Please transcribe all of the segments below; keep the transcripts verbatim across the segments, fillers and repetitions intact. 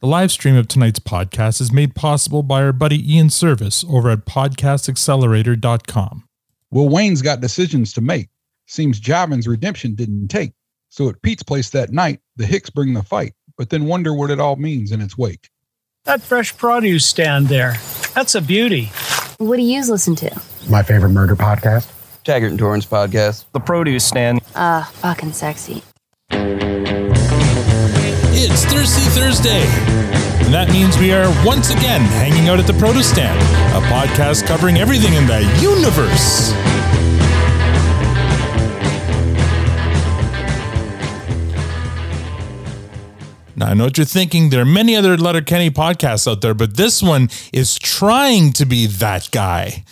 The live stream of tonight's podcast is made possible by our buddy Ian Service over at podcast accelerator dot com. Well, Wayne's got decisions to make. Seems Javin's redemption didn't take. So at Pete's place that night, the Hicks bring the fight, but then wonder what it all means in its wake. That fresh produce stand there, that's a beauty. What do you listen to? My favorite murder podcast. Taggart and Torrance podcast. The produce stand. Ah, uh, fucking sexy. It's Thirsty Thursday, and that means we are once again hanging out at the Produce Stand, a podcast covering everything in the universe. Now, I know what you're thinking. There are many other Letterkenny podcasts out there, but this one is trying to be that guy.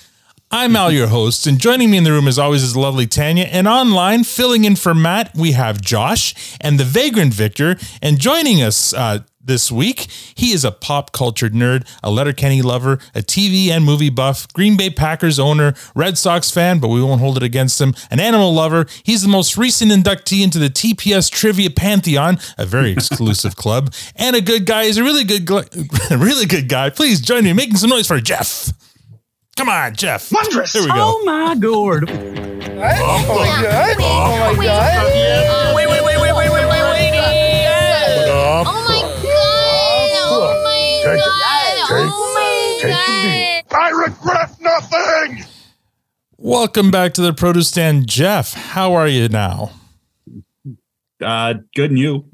I'm Al, your host, and joining me in the room as always is lovely Tanya, and online, filling in for Matt, we have Josh and the vagrant Victor, and joining us uh, this week, he is a pop-cultured nerd, a Letterkenny lover, a T V and movie buff, Green Bay Packers owner, Red Sox fan, but we won't hold it against him, an animal lover. He's the most recent inductee into the T P S Trivia Pantheon, a very exclusive club, and a good guy. He's a really good, gl- really good guy. Please join me in making some noise for Jeff. Come on, Jeff. Wondrous. There we go. Oh, my gourd. Oh, my God. Oh, my God. Wait, wait, wait, wait, wait, wait, wait, wait. Oh, my God. Oh, my God. Oh, my God. I regret nothing. Welcome back to the Produce Stand. Jeff, how are you now? Uh, good and you.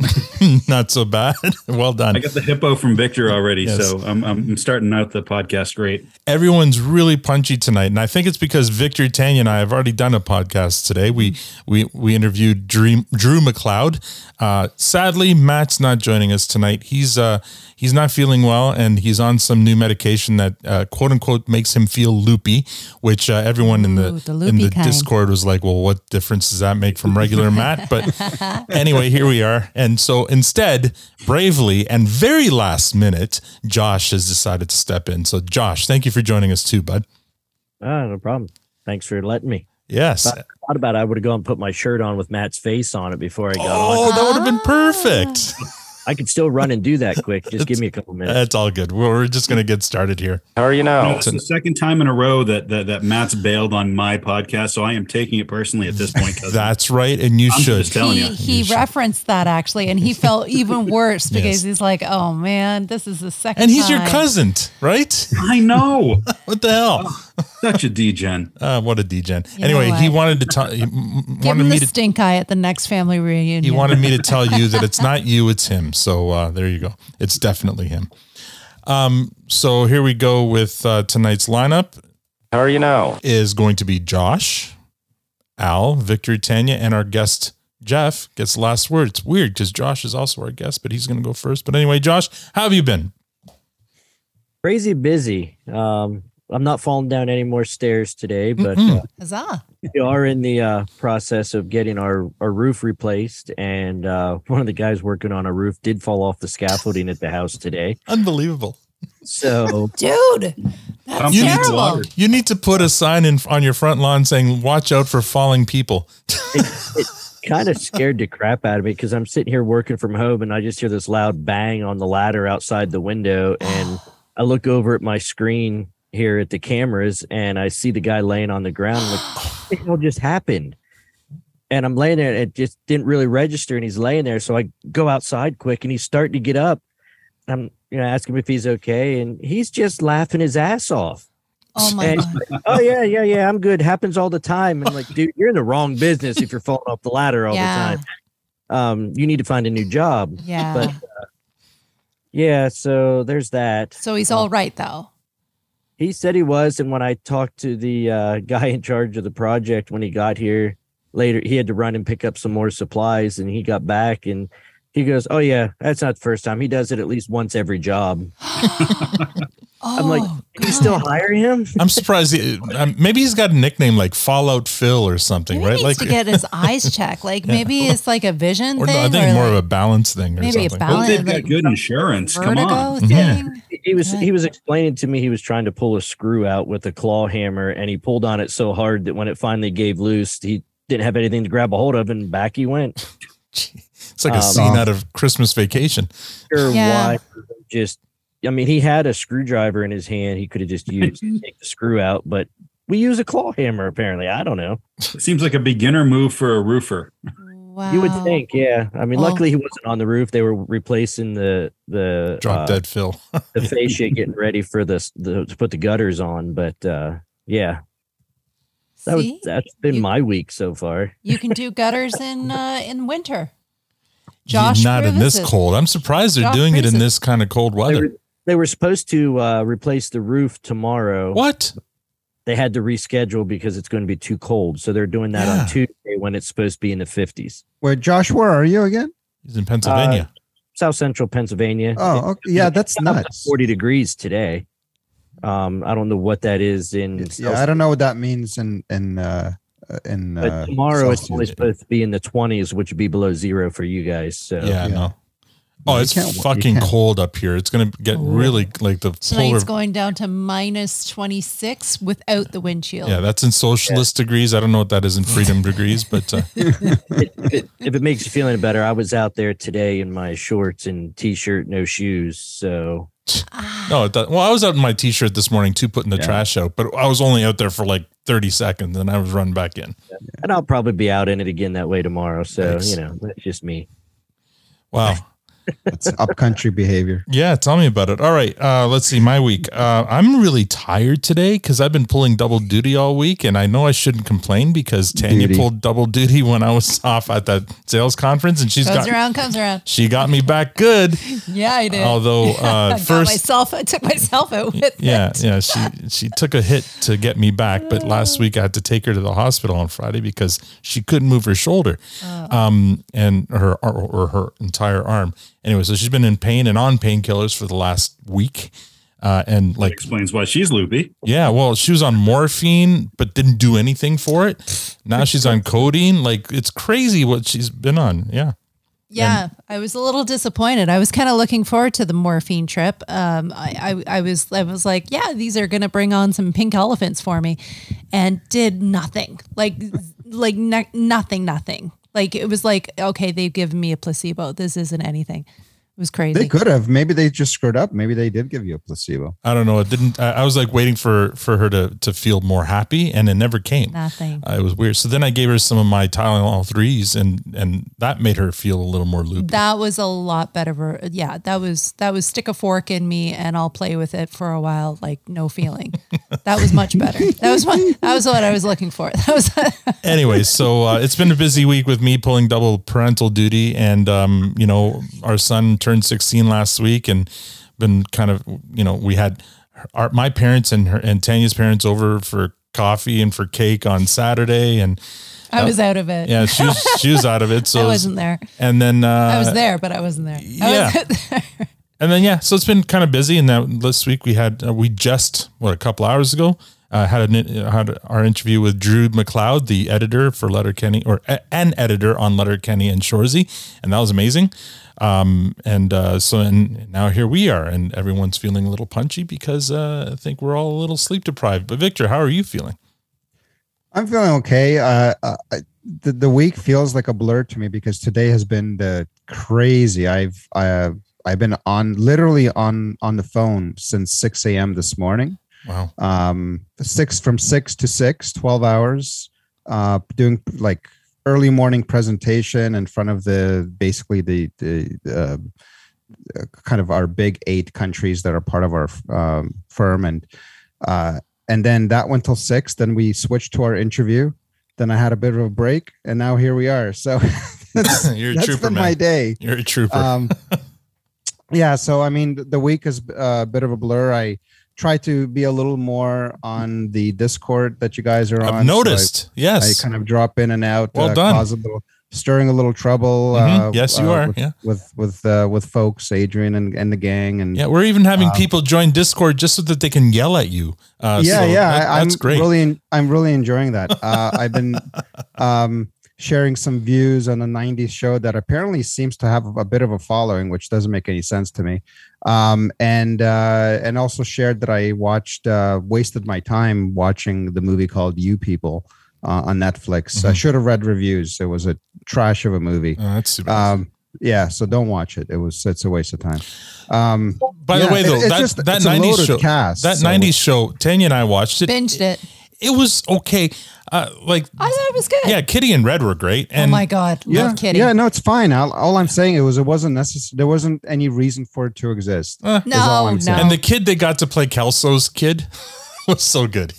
Not so bad. Well done. I got the hippo from Victor already, yes. so I'm I'm starting out the podcast great. Everyone's really punchy tonight, and I think it's because Victor, Tanya, and I have already done a podcast today. We we we interviewed Drew, Drew McLeod. Uh, sadly, Matt's not joining us tonight. He's uh he's not feeling well, and he's on some new medication that uh, quote unquote makes him feel loopy, which uh, everyone in the, Ooh, the in the kind. Discord was like, well, what difference does that make from regular Matt? But anyway, here we are. And so instead, bravely and very last minute, Josh has decided to step in. So Josh, thank you for joining us too, bud. Ah, no problem. Thanks for letting me. Yes. I thought about it. I would have gone and put my shirt on with Matt's face on it before I got oh, on. Oh, that would have been perfect. I could still run and do that quick. Just give me a couple minutes. That's all good. We're just going to get started here. How are you now? You know, it's the second time in a row that, that that Matt's bailed on my podcast, so I am taking it personally at this point. That's right, and you I'm should. Just telling he you. he you referenced should. that, actually, and he felt even worse because yes. he's like, oh, man, this is the second time. And he's time. your cousin, right? I know. What the hell? Oh, such a degen. Uh, what a degen. You anyway, he wanted to tell you. Give him the to, stink eye at the next family reunion. He wanted me to tell you that it's not you, it's him. So uh, there you go. It's definitely him. Um, so here we go with uh, tonight's lineup. How are you now? Is going to be Josh, Al, Victor, Tanya, and our guest Jeff gets the last word. It's weird because Josh is also our guest, but he's going to go first. But anyway, Josh, how have you been? Crazy busy. Um, I'm not falling down any more stairs today, but uh, Huzzah. we are in the uh, process of getting our, our roof replaced. And uh, one of the guys working on a roof did fall off the scaffolding at the house today. Unbelievable. So, dude, that's you terrible. Need to, you need to put a sign in on your front lawn saying, watch out for falling people. it, it kind of scared the crap out of me because I'm sitting here working from home and I just hear this loud bang on the ladder outside the window. And I look over at my screen here at the cameras and I see the guy laying on the ground. I'm like, what the hell just happened? And I'm laying there and it just didn't really register and he's laying there. So I go outside quick and he's starting to get up. I'm you know asking him if he's okay and he's just laughing his ass off. Oh my and God. Like, oh yeah, yeah, yeah. I'm good. Happens all the time. And I'm like, dude, you're in the wrong business if you're falling off the ladder all yeah. the time. Um, you need to find a new job. Yeah. But uh, yeah, so there's that. So he's um, all right though. He said he was, and when I talked to the uh, guy in charge of the project when he got here later, he had to run and pick up some more supplies, and he got back, and he goes, oh, yeah, that's not the first time. He does it at least once every job. oh, I'm like, can you still hire him? I'm surprised. He, um, maybe he's got a nickname like Fallout Phil or something, maybe right? He needs like, to get his eyes checked. Like yeah. Maybe it's like a vision or, thing. I think or more like, of a balance thing or maybe something. Maybe a balance. Well, they've got like, good insurance. Come on. Thing. Yeah. He was he was explaining to me he was trying to pull a screw out with a claw hammer, and he pulled on it so hard that when it finally gave loose, he didn't have anything to grab a hold of, and back he went. It's like a um, scene out of Christmas Vacation. Sure, yeah. why just, I mean, he had a screwdriver in his hand. He could have just used to take the screw out, but we use a claw hammer, apparently. I don't know. It seems like a beginner move for a roofer. Wow. You would think, yeah. I mean, oh. luckily he wasn't on the roof. They were replacing the the drop uh, dead fill, the fascia, getting ready for this the, to put the gutters on. But uh, yeah, that was, that's been you, my week so far. You can do gutters in uh, in winter. Josh, not in this cold. I'm surprised they're Josh doing freezes. It in this kind of cold weather. They were, they were supposed to uh, replace the roof tomorrow. What? They had to reschedule because it's going to be too cold. So they're doing that yeah. on Tuesday when it's supposed to be in the fifties. Wait, Josh, where are you again? He's in Pennsylvania. Uh, South Central Pennsylvania. Oh, okay. Yeah, that's nuts. forty degrees today. Um, I don't know what that is in. Yeah, South I don't know what that means in in uh, in. But uh, tomorrow South it's only supposed to be in the twenties, which would be below zero for you guys. So yeah, yeah. no. Oh, it's fucking cold up here. It's going to get really like the polar. Tonight's going down to minus twenty-six without the windshield. Yeah, that's in socialist yeah. degrees. I don't know what that is in freedom degrees, but. Uh. It, it, if it makes you feel any better, I was out there today in my shorts and T-shirt, no shoes, so. No, it well, I was out in my T-shirt this morning too, putting the yeah. trash out, but I was only out there for like thirty seconds and I was running back in. Yeah. And I'll probably be out in it again that way tomorrow, so, Thanks. you know, that's just me. Wow. It's upcountry behavior. Yeah, tell me about it. All right, uh, let's see my week. Uh, I'm really tired today because I've been pulling double duty all week, and I know I shouldn't complain because Tanya duty. pulled double duty when I was off at that sales conference, and she's comes got around, comes around. She got me back good. Yeah, I did. Although uh, I first myself, I took myself out with. Yeah, it. yeah. She she took a hit to get me back, but last week I had to take her to the hospital on Friday because she couldn't move her shoulder, oh. um, and her or her entire arm. Anyway, so she's been in pain and on painkillers for the last week. Uh, and like that explains why she's loopy. Yeah. Well, she was on morphine, but didn't do anything for it. Now she's on codeine. Like it's crazy what she's been on. Yeah. Yeah. And I was a little disappointed. I was kind of looking forward to the morphine trip. Um, I, I, I was, I was like, yeah, these are going to bring on some pink elephants for me, and did nothing like, like no, nothing, nothing. Like, it was like, okay, they've given me a placebo. This isn't anything. It was crazy. They could have. Maybe they just screwed up. Maybe they did give you a placebo. I don't know. It didn't. I was like waiting for, for her to, to feel more happy, and it never came. Nothing. Uh, it was weird. So then I gave her some of my Tylenol threes, and, and that made her feel a little more loopy. That was a lot better. Yeah, that was that was stick a fork in me, and I'll play with it for a while, like no feeling. That was much better. That was what, that was what I was looking for. That was. Anyway, so uh, it's been a busy week with me pulling double parental duty, and um, you know, our son turned sixteen last week, and been kind of, you know, we had our, my parents and her and Tanya's parents over for coffee and for cake on Saturday, and uh, I was out of it. Yeah, she was, she was out of it. So I wasn't there. And then uh, I was there, but I wasn't there. I yeah. Was there. And then yeah, so it's been kind of busy. And now this week we had uh, we just what a couple hours ago uh, had a, had our interview with Drew McLeod, the editor for Letterkenny, or a, an editor on Letterkenny and Shoresy, and that was amazing. Um, and, uh, so, and now here we are, and everyone's feeling a little punchy because, uh, I think we're all a little sleep deprived, but Victor, how are you feeling? I'm feeling okay. Uh, I, the, the week feels like a blur to me because today has been the crazy. I've, I've, I've been on literally on, on the phone since six a.m. this morning. Wow. Um, six from six to six, twelve hours, uh, doing like early morning presentation in front of the basically the the uh, kind of our big eight countries that are part of our um, firm, and uh, and then that went till six. Then we switched to our interview. Then I had a bit of a break, and now here we are. So that's, You're a that's trooper, been man. my day. You're a trooper. Um, yeah. So I mean, the week is a bit of a blur. I try to be a little more on the Discord that you guys are on. I've noticed. So I, yes. I kind of drop in and out. Well uh, done. Cause a little, stirring a little trouble. Mm-hmm. Uh, yes, you uh, are. With, yeah. With, with, uh, with folks, Adrian and, and the gang. And yeah, we're even having um, people join Discord just so that they can yell at you. Uh, yeah. So yeah. That, that's I'm great. Really, I'm really enjoying that. Uh, I've been um, sharing some views on a nineties show that apparently seems to have a bit of a following, which doesn't make any sense to me. Um, and uh, and also shared that I watched, uh, wasted my time watching the movie called You People uh, on Netflix. Mm-hmm. I should have read reviews. It was a trash of a movie. Oh, that's super um, Yeah, so don't watch it. It was it's a waste of time. Um, By yeah, the way, though, it, that, just, that nineties show, cast, that so. nineties show, Tanya and I watched it. Binged it. It, it was okay. Uh, like I thought it was good. Yeah, Kitty and Red were great. And oh my God, yeah, love Kitty. Yeah, no, it's fine. All, all I'm saying it was it wasn't necessary. There wasn't any reason for it to exist. Uh, no, all I'm no. And the kid they got to play Kelso's kid. was so good.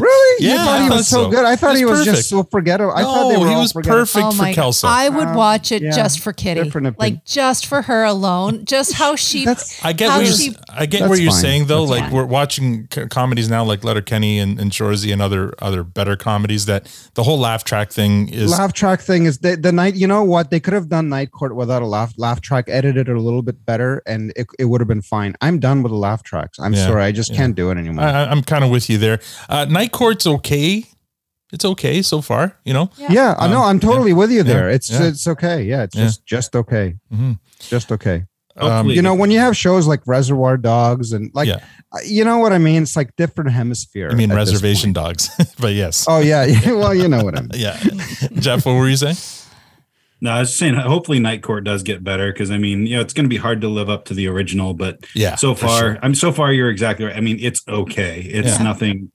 Really? Yeah, you thought he was so, so good. I thought he was perfect. Just so forgettable. I no, thought they were he was perfect oh for Kelso. I would watch it uh, yeah, just for Kitty, like just for her alone. Just how she. That's, I get. How she, I get where you're fine. saying though. That's like fine. We're watching c- comedies now, like Letterkenny and, and Shorzy and other other better comedies. That the whole laugh track thing is laugh track thing is the, the night. You know what? They could have done Night Court without a laugh laugh track, edited it a little bit better, and it, it would have been fine. I'm done with the laugh tracks. I'm yeah, sorry, I just yeah. can't do it anymore. I, I'm kind of with you there. Uh, Night Court's okay. It's okay so far, you know? Yeah, yeah um, no, I'm totally yeah, with you there. Yeah, it's yeah. it's okay. Yeah, it's yeah. just just okay. Mm-hmm. Just okay. Um, you know, when you have shows like Reservoir Dogs and like, yeah. you know what I mean? It's like different hemisphere. I mean, Reservation Dogs, but yes. Oh, yeah. Well, you know what I mean. yeah. Jeff, what were you saying? No, I was just saying, hopefully Night Court does get better because, I mean, you know, it's going to be hard to live up to the original, but yeah, so far, sure. I'm so far, you're exactly right. I mean, it's okay. It's yeah. nothing,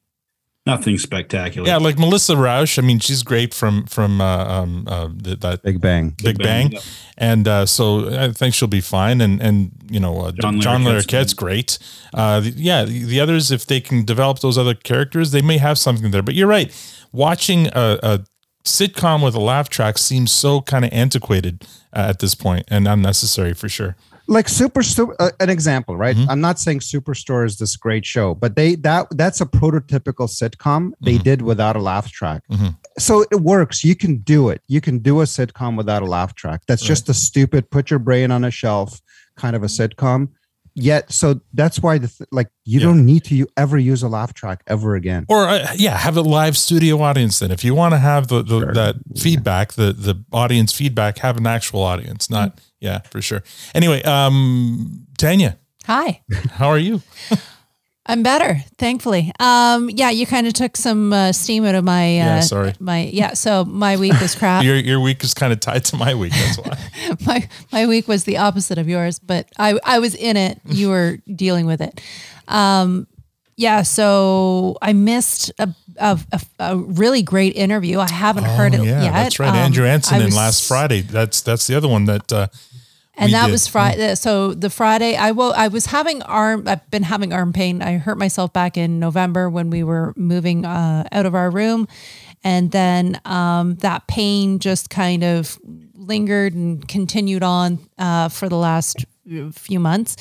nothing spectacular. Yeah, like Melissa Rauch. I mean, she's great from from uh, um, uh, that Big Bang, Big, Big Bang, Bang. Yeah. And uh, so I think she'll be fine. And and you know, uh, John, John Larroquette's great. Uh, the, yeah, the, the others, if they can develop those other characters, they may have something there. But you're right, watching a. a sitcom with a laugh track seems so kind of antiquated uh, at this point and unnecessary for sure. Like Superstore, uh, an example, right? Mm-hmm. I'm not saying Superstore is this great show, but they that that's a prototypical sitcom they mm-hmm. did without a laugh track. Mm-hmm. So it works. You can do it. You can do a sitcom without a laugh track. That's right. Just a stupid put your brain on a shelf kind of a sitcom. Yet, so that's why, the th- like, you yeah. don't need to you ever use a laugh track ever again. Or, uh, yeah, have a live studio audience then. If you want to have the, the sure. that yeah. feedback, the, the audience feedback, have an actual audience, not, mm. yeah, for sure. Anyway, um, Tanya. Hi. How are you? I'm better, thankfully. Um, yeah, you kind of took some uh, steam out of my. Uh, yeah, sorry. My yeah, so my week was crap. your your week is kind of tied to my week. That's why. my my week was the opposite of yours, but I I was in it. You were dealing with it. Um, yeah, so I missed a a, a a really great interview. I haven't oh, heard it yeah, yet. That's right, um, Andrew Anson in last Friday. That's that's the other one that. Uh, And we that did. was Friday. So the Friday I will, I was having arm, I've been having arm pain. I hurt myself back in November when we were moving uh, out of our room. And then um, that pain just kind of lingered and continued on uh, for the last few months.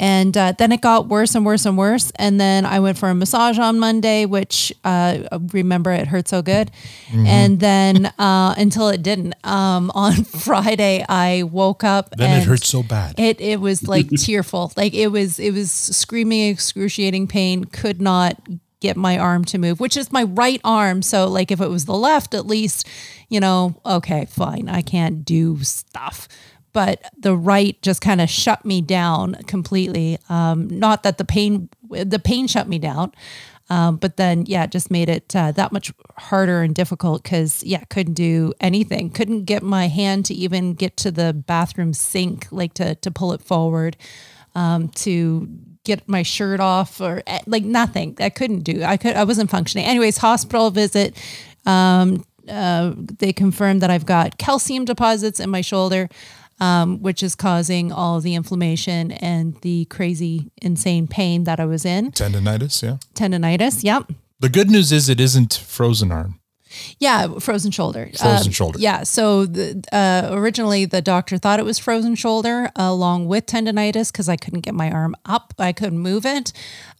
And uh, then it got worse and worse and worse. And then I went for a massage on Monday, which uh, remember it hurt so good. Mm-hmm. And then uh, until it didn't. Um, on Friday, I woke up. Then and it hurt so bad. It it was like tearful. Like it was it was screaming, excruciating pain. Could not get my arm to move, which is my right arm. So like if it was the left, at least, you know, okay, fine. I can't do stuff. But the right just kind of shut me down completely. Um, not that the pain, the pain shut me down. Um, but then, yeah, it just made it uh, that much harder and difficult because, yeah, couldn't do anything. Couldn't get my hand to even get to the bathroom sink, like to to pull it forward, um, to get my shirt off or like nothing. I couldn't do. I could. I wasn't functioning. Anyways, hospital visit. Um, uh, they confirmed that I've got calcium deposits in my shoulder. Um, which is causing all the inflammation and the crazy, insane pain that I was in. Tendinitis, yeah. Tendinitis, yep. The good news is it isn't frozen arm. Yeah, frozen shoulder. Frozen uh, shoulder. Yeah, so the, uh, originally the doctor thought it was frozen shoulder uh, along with tendinitis because I couldn't get my arm up. I couldn't move it.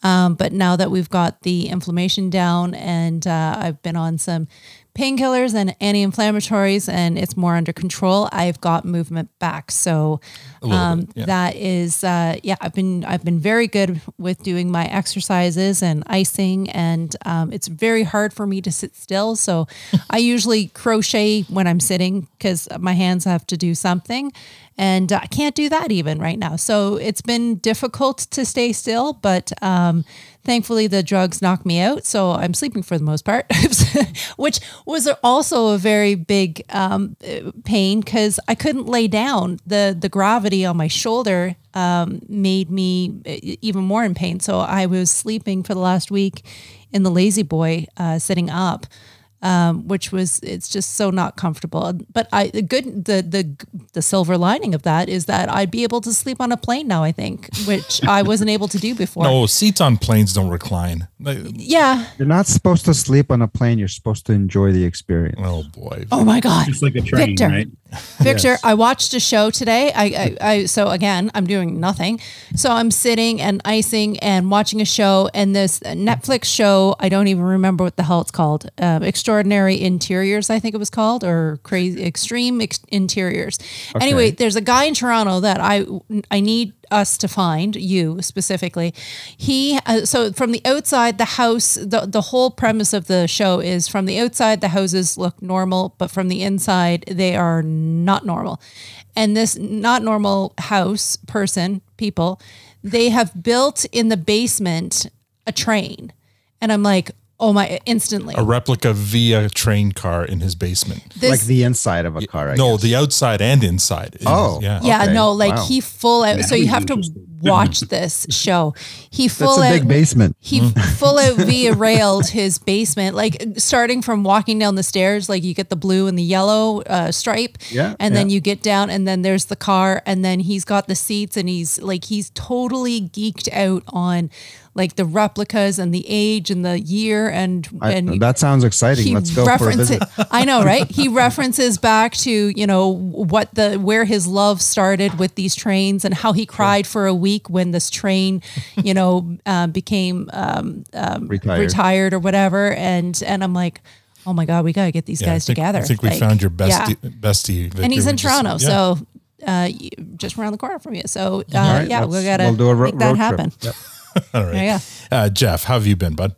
Um, but now that we've got the inflammation down and uh, I've been on some painkillers and anti-inflammatories and it's more under control, I've got movement back. So um, bit, yeah. that is, uh, yeah, I've been I've been very good with doing my exercises and icing and um, it's very hard for me to sit still. So I usually crochet when I'm sitting because my hands have to do something. And I can't do that even right now. So it's been difficult to stay still, but um, thankfully the drugs knocked me out. So I'm sleeping for the most part, which was also a very big um, pain because I couldn't lay down. The the gravity on my shoulder um, made me even more in pain. So I was sleeping for the last week in the Lazy Boy uh, sitting up. Um, which was, it's just so not comfortable. But I, the good, the, the, the silver lining of that is that I'd be able to sleep on a plane now, I think, which I wasn't able to do before. No, seats on planes don't recline. Yeah. You're not supposed to sleep on a plane. You're supposed to enjoy the experience. Oh boy. Oh my God. It's like a train, Victor, right? Victor, yes. I watched a show today. I, I, I, so again, I'm doing nothing. So I'm sitting and icing and watching a show, and this Netflix show, I don't even remember what the hell it's called. Um, Extraordinary Interiors, I think it was called, or Crazy Extreme Ex- Interiors. Okay. Anyway, there's a guy in Toronto that I, I need us to find, you specifically. He, uh, so from the outside, the house, the, the whole premise of the show is from the outside, the houses look normal, but from the inside, they are not normal. And this not normal house person, people, they have built in the basement a train. And I'm like, oh my, instantly. A replica via train car in his basement. This, like the inside of a car, I no, guess. The outside and inside. Oh. His, yeah. Yeah, okay. no, like wow. he full out. That so you have to watch this show. He full That's a out. Big basement. He full out via railed his basement. Like starting from walking down the stairs, like you get the blue and the yellow uh, stripe. Yeah. And yeah. then you get down and then there's the car and then he's got the seats and he's like, he's totally geeked out on like the replicas and the age and the year. And, and I, that sounds exciting. Let's go for a visit. I know, right? He references back to, you know, what the, where his love started with these trains and how he cried for a week when this train, you know, uh, became um, um, retired. retired or whatever. And, and I'm like, oh my God, we got to get these yeah, guys I think, together. I think we like, found your bestie. Yeah. bestie Victor, and he's in Toronto. Just, yeah. So uh, just around the corner from you. So uh, right, yeah, we got to we'll ro- make that happen. Yep. All right. Yeah. Uh, Jeff, how have you been, bud?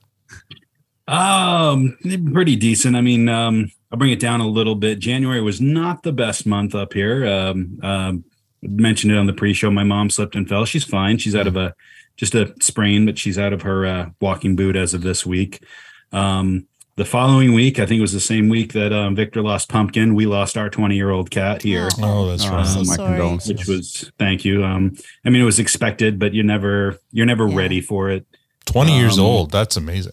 Um, pretty decent. I mean, um, I'll bring it down a little bit. January was not the best month up here. Um, um, mentioned it on the pre-show. My mom slipped and fell. She's fine. She's out of a, just a sprain, but she's out of her uh, walking boot as of this week. Um, the following week, I think it was the same week that um, Victor lost Pumpkin. We lost our twenty-year-old cat here. Oh, that's right. Um, so my condolences. Which was, thank you. Um, I mean, it was expected, but you never, you're never yeah. ready for it. twenty um, years old. That's amazing.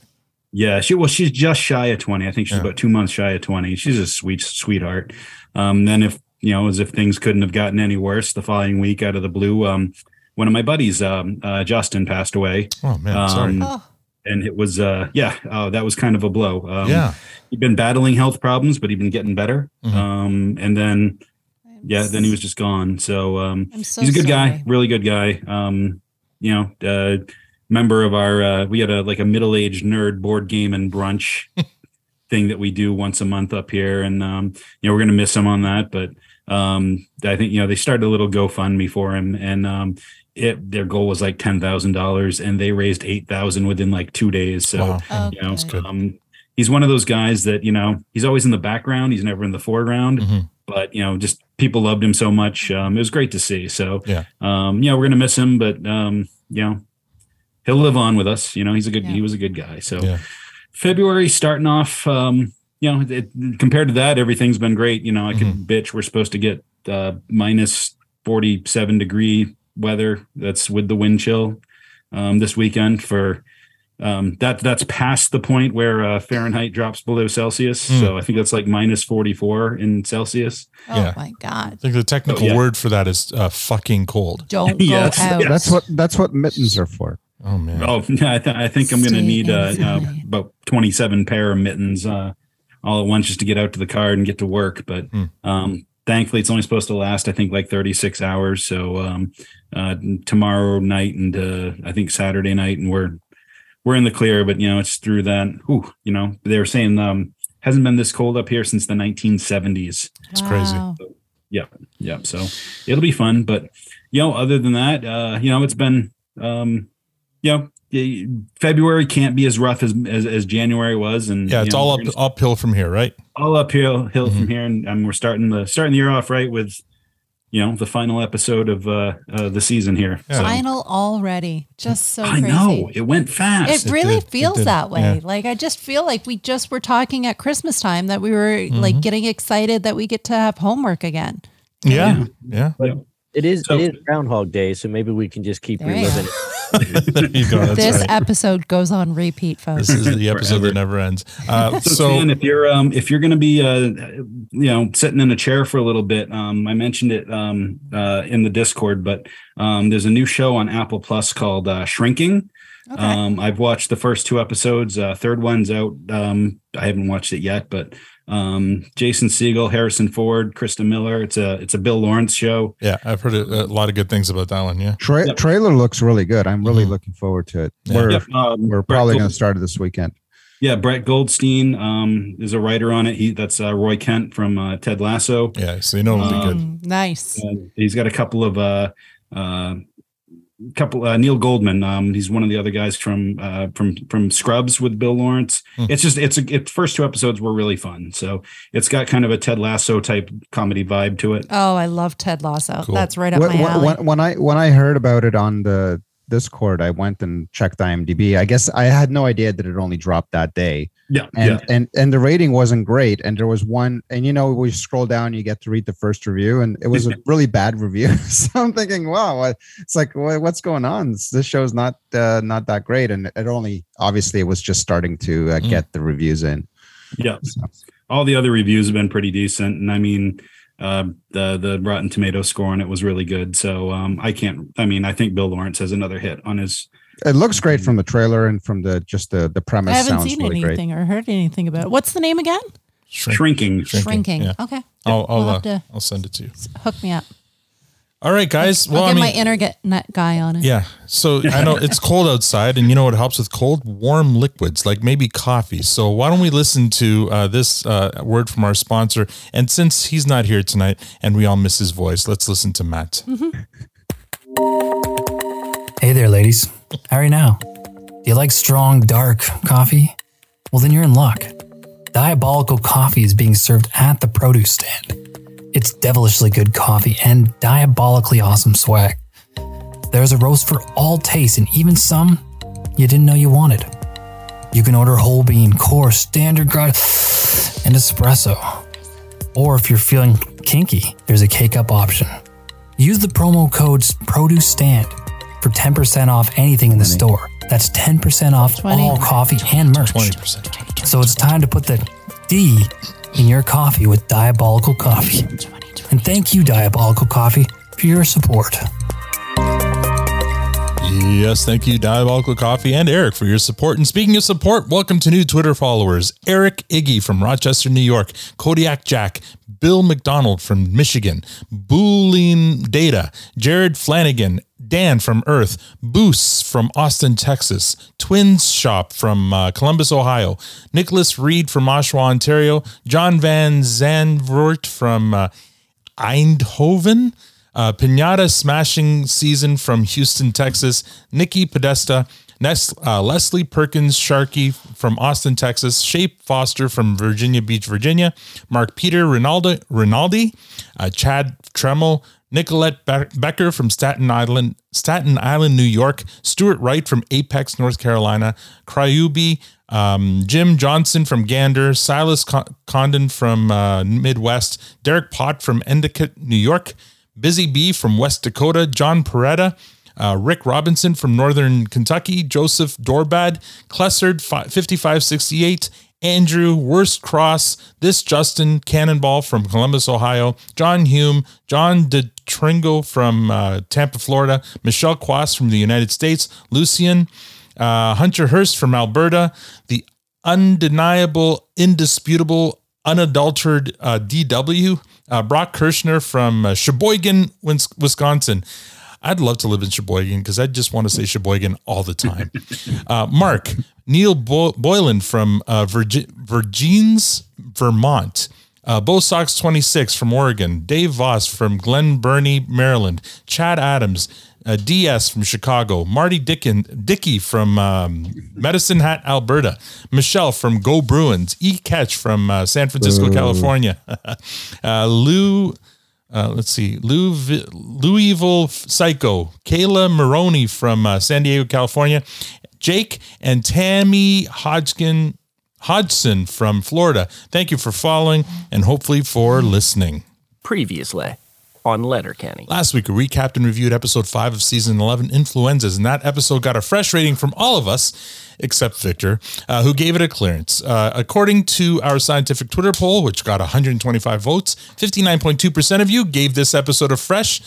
Yeah. She, well, she's just shy of twenty. I think she's yeah. about two months shy of twenty. She's a sweet sweetheart. Um, then if, you know, as if things couldn't have gotten any worse, the following week out of the blue, um, one of my buddies, um, uh, Justin, passed away. Oh, man. Um, sorry. Oh. And it was, uh, yeah, uh, that was kind of a blow. Um, yeah. He'd been battling health problems, but he'd been getting better. Mm-hmm. Um, and then, yeah, then he was just gone. So, um, so he's a good sorry. guy, really good guy. Um, you know, uh, member of our, uh, we had a, like a middle-aged nerd board game and brunch thing that we do once a month up here. And, um, you know, we're going to miss him on that, but, um, I think, you know, they started a little GoFundMe for him, and, um, It, their goal was like ten thousand dollars, and they raised eight thousand within like two days. So, wow. oh, you know, okay. um, he's one of those guys that, you know, he's always in the background. He's never in the foreground, mm-hmm. but, you know, just people loved him so much. Um, it was great to see. So, yeah, um, you know, we're going to miss him, but, um, you know, he'll live on with us. You know, he's a good, yeah. he was a good guy. So yeah. February starting off, um, you know, it, compared to that, everything's been great. You know, I could mm-hmm. bitch. We're supposed to get uh, minus forty-seven degree weather. That's with the wind chill um, this weekend for um, that. That's past the point where uh, Fahrenheit drops below Celsius. Mm. So I think that's like minus forty-four in Celsius. Oh yeah. my God. I think the technical oh, yeah. word for that is uh, fucking cold. Don't go yes. out. Yes. That's what, that's what mittens are for. Oh man. Oh yeah. I, th- I think I'm going to need uh, uh, about twenty-seven pair of mittens uh, all at once just to get out to the car and get to work. But mm. um, thankfully it's only supposed to last, I think, like thirty-six hours. So, um, uh, tomorrow night and, uh, I think Saturday night, and we're, we're in the clear, but you know, it's through that, ooh, you know, they were saying, um, hasn't been this cold up here since the nineteen seventies. It's wow. crazy. So, yeah. Yeah. So it'll be fun, but you know, other than that, uh, you know, it's been, um, you know, February can't be as rough as, as, as January was. And yeah, it's you know, all up, just, uphill from here, right? All uphill hill mm-hmm. from here. And um, we're starting the, starting the year off right with, you know, the final episode of uh, uh, the season here. Yeah. So. Final already. Just so I crazy. know. It went fast. It, it really did. feels it that way. Yeah. Like, I just feel like we just were talking at Christmas time that we were mm-hmm. like getting excited that we get to have homework again. Yeah. Yeah. yeah. It is so, it is Groundhog Day, so maybe we can just keep reliving it. There you go, this right. episode goes on repeat, folks. This is the episode that never ends. Uh, so, so Dan, if you're um, if you're going to be uh, you know sitting in a chair for a little bit, um, I mentioned it um, uh, in the Discord, but um, there's a new show on Apple Plus called uh, Shrinking. Okay. Um, I've watched the first two episodes. Uh, third one's out. Um, I haven't watched it yet, but um, Jason Segel, Harrison Ford, Krista Miller. It's a it's a Bill Lawrence show. Yeah, I've heard a, a lot of good things about that one. Yeah, Tra- yep. trailer looks really good. I'm really mm-hmm. looking forward to it. Yeah. We're yep. um, we're probably going to start it this weekend. Yeah, Brett Goldstein um, is a writer on it. He that's uh, Roy Kent from uh, Ted Lasso. Yeah, so you know it'll um, be good. Nice. And he's got a couple of. Uh, uh, Couple uh, Neil Goldman, um, he's one of the other guys from uh, from from Scrubs with Bill Lawrence. Mm. It's just it's a it, first two episodes were really fun, so it's got kind of a Ted Lasso type comedy vibe to it. Oh, I love Ted Lasso. Cool. That's right up when, my alley. When, when I when I heard about it on the Discord, I went and checked IMDb. I guess I had no idea that it only dropped that day. Yeah, and yeah. and and the rating wasn't great. And there was one, and you know, we scroll down, you get to read the first review, and it was a really bad review. So I'm thinking, wow, it's like, what's going on? This show's not uh, not that great, and it only obviously it was just starting to uh, get the reviews in. Yeah, so. All the other reviews have been pretty decent, and I mean. Uh, the the Rotten Tomato score on it was really good, so um, I can't. I mean, I think Bill Lawrence has another hit on his. It looks great from the trailer and from the just the the premise. I haven't sounds seen really anything great. Or heard anything about it. What's the name again? Shrinking. Shrinking. Shrinking. Yeah. Okay. I'll I'll, we'll uh, to, I'll send it to you. Hook me up. All right, guys. I'll well, get I mean, my internet guy on it. Yeah. So I know it's cold outside, and you know what helps with cold? Warm liquids, like maybe coffee. So why don't we listen to uh, this uh, word from our sponsor? And since he's not here tonight and we all miss his voice, let's listen to Matt. Mm-hmm. Hey there, ladies. How are you now? Do you like strong, dark coffee? Well, then you're in luck. Diabolical coffee is being served at the produce stand. It's devilishly good coffee and diabolically awesome swag. There's a roast for all tastes and even some you didn't know you wanted. You can order whole bean, coarse, standard grind, and espresso. Or if you're feeling kinky, there's a cake up option. Use the promo code PRODUCESTAND for ten percent off anything in the store. That's ten percent off all coffee and merch. twenty percent. So it's time to put the D in your coffee with Diabolical Coffee. And thank you, Diabolical Coffee, for your support. Yes, thank you, Diabolical Coffee and Eric for your support. And speaking of support, welcome to new Twitter followers. Eric Iggy from Rochester, New York. Kodiak Jack. Bill McDonald from Michigan. Boolean Data. Jared Flanagan. Dan from Earth. Boos from Austin, Texas. Twins Shop from uh, Columbus, Ohio. Nicholas Reed from Oshawa, Ontario. John Van Zanvort from uh, Eindhoven. Uh, Pinata Smashing Season from Houston, Texas. Nikki Podesta, Nes- uh, Leslie Perkins Sharkey from Austin, Texas. Shape Foster from Virginia Beach, Virginia. Mark Peter Rinaldi, Rinaldi uh, Chad Tremmel. Nicolette Be- Becker from Staten Island, Staten Island, New York. Stuart Wright from Apex, North Carolina. Cryubi, um, Jim Johnson from Gander. Silas Con- Condon from uh, Midwest. Derek Pott from Endicott, New York. Busy B from West Dakota, John Peretta, uh, Rick Robinson from Northern Kentucky, Joseph Dorbad, Clessard fifty-five sixty-eight, Andrew Worst Cross, This Justin Cannonball from Columbus, Ohio, John Hume, John DeTringo from uh, Tampa, Florida, Michelle Quas from the United States, Lucian, uh, Hunter Hurst from Alberta, the undeniable, indisputable, unadulterated uh, D W, Uh, Brock Kirshner from uh, Sheboygan, Wisconsin. I'd love to live in Sheboygan because I just want to say Sheboygan all the time. Uh, Mark, Neil Bo- Boylan from uh, Virgi- Virgins, Vermont. Uh, Bo Sox twenty-six from Oregon. Dave Voss from Glen Burnie, Maryland. Chad Adams, uh, D S from Chicago. Marty Dickin, Dickey from um, Medicine Hat, Alberta. Michelle from Go Bruins. E. Ketch from uh, San Francisco, Ooh. California. uh, Lou Uh, let's see, Louis, Louisville Psycho, Kayla Maroney from uh, San Diego, California, Jake and Tammy Hodgkin, Hodgson from Florida. Thank you for following and hopefully for listening. Previously on Letterkenny. Last week, we recapped and reviewed episode five of season eleven, Influenzas, and that episode got a fresh rating from all of us, except Victor, uh, who gave it a clearance. Uh, according to our scientific Twitter poll, which got one hundred twenty-five votes, fifty-nine point two percent of you gave this episode a fresh,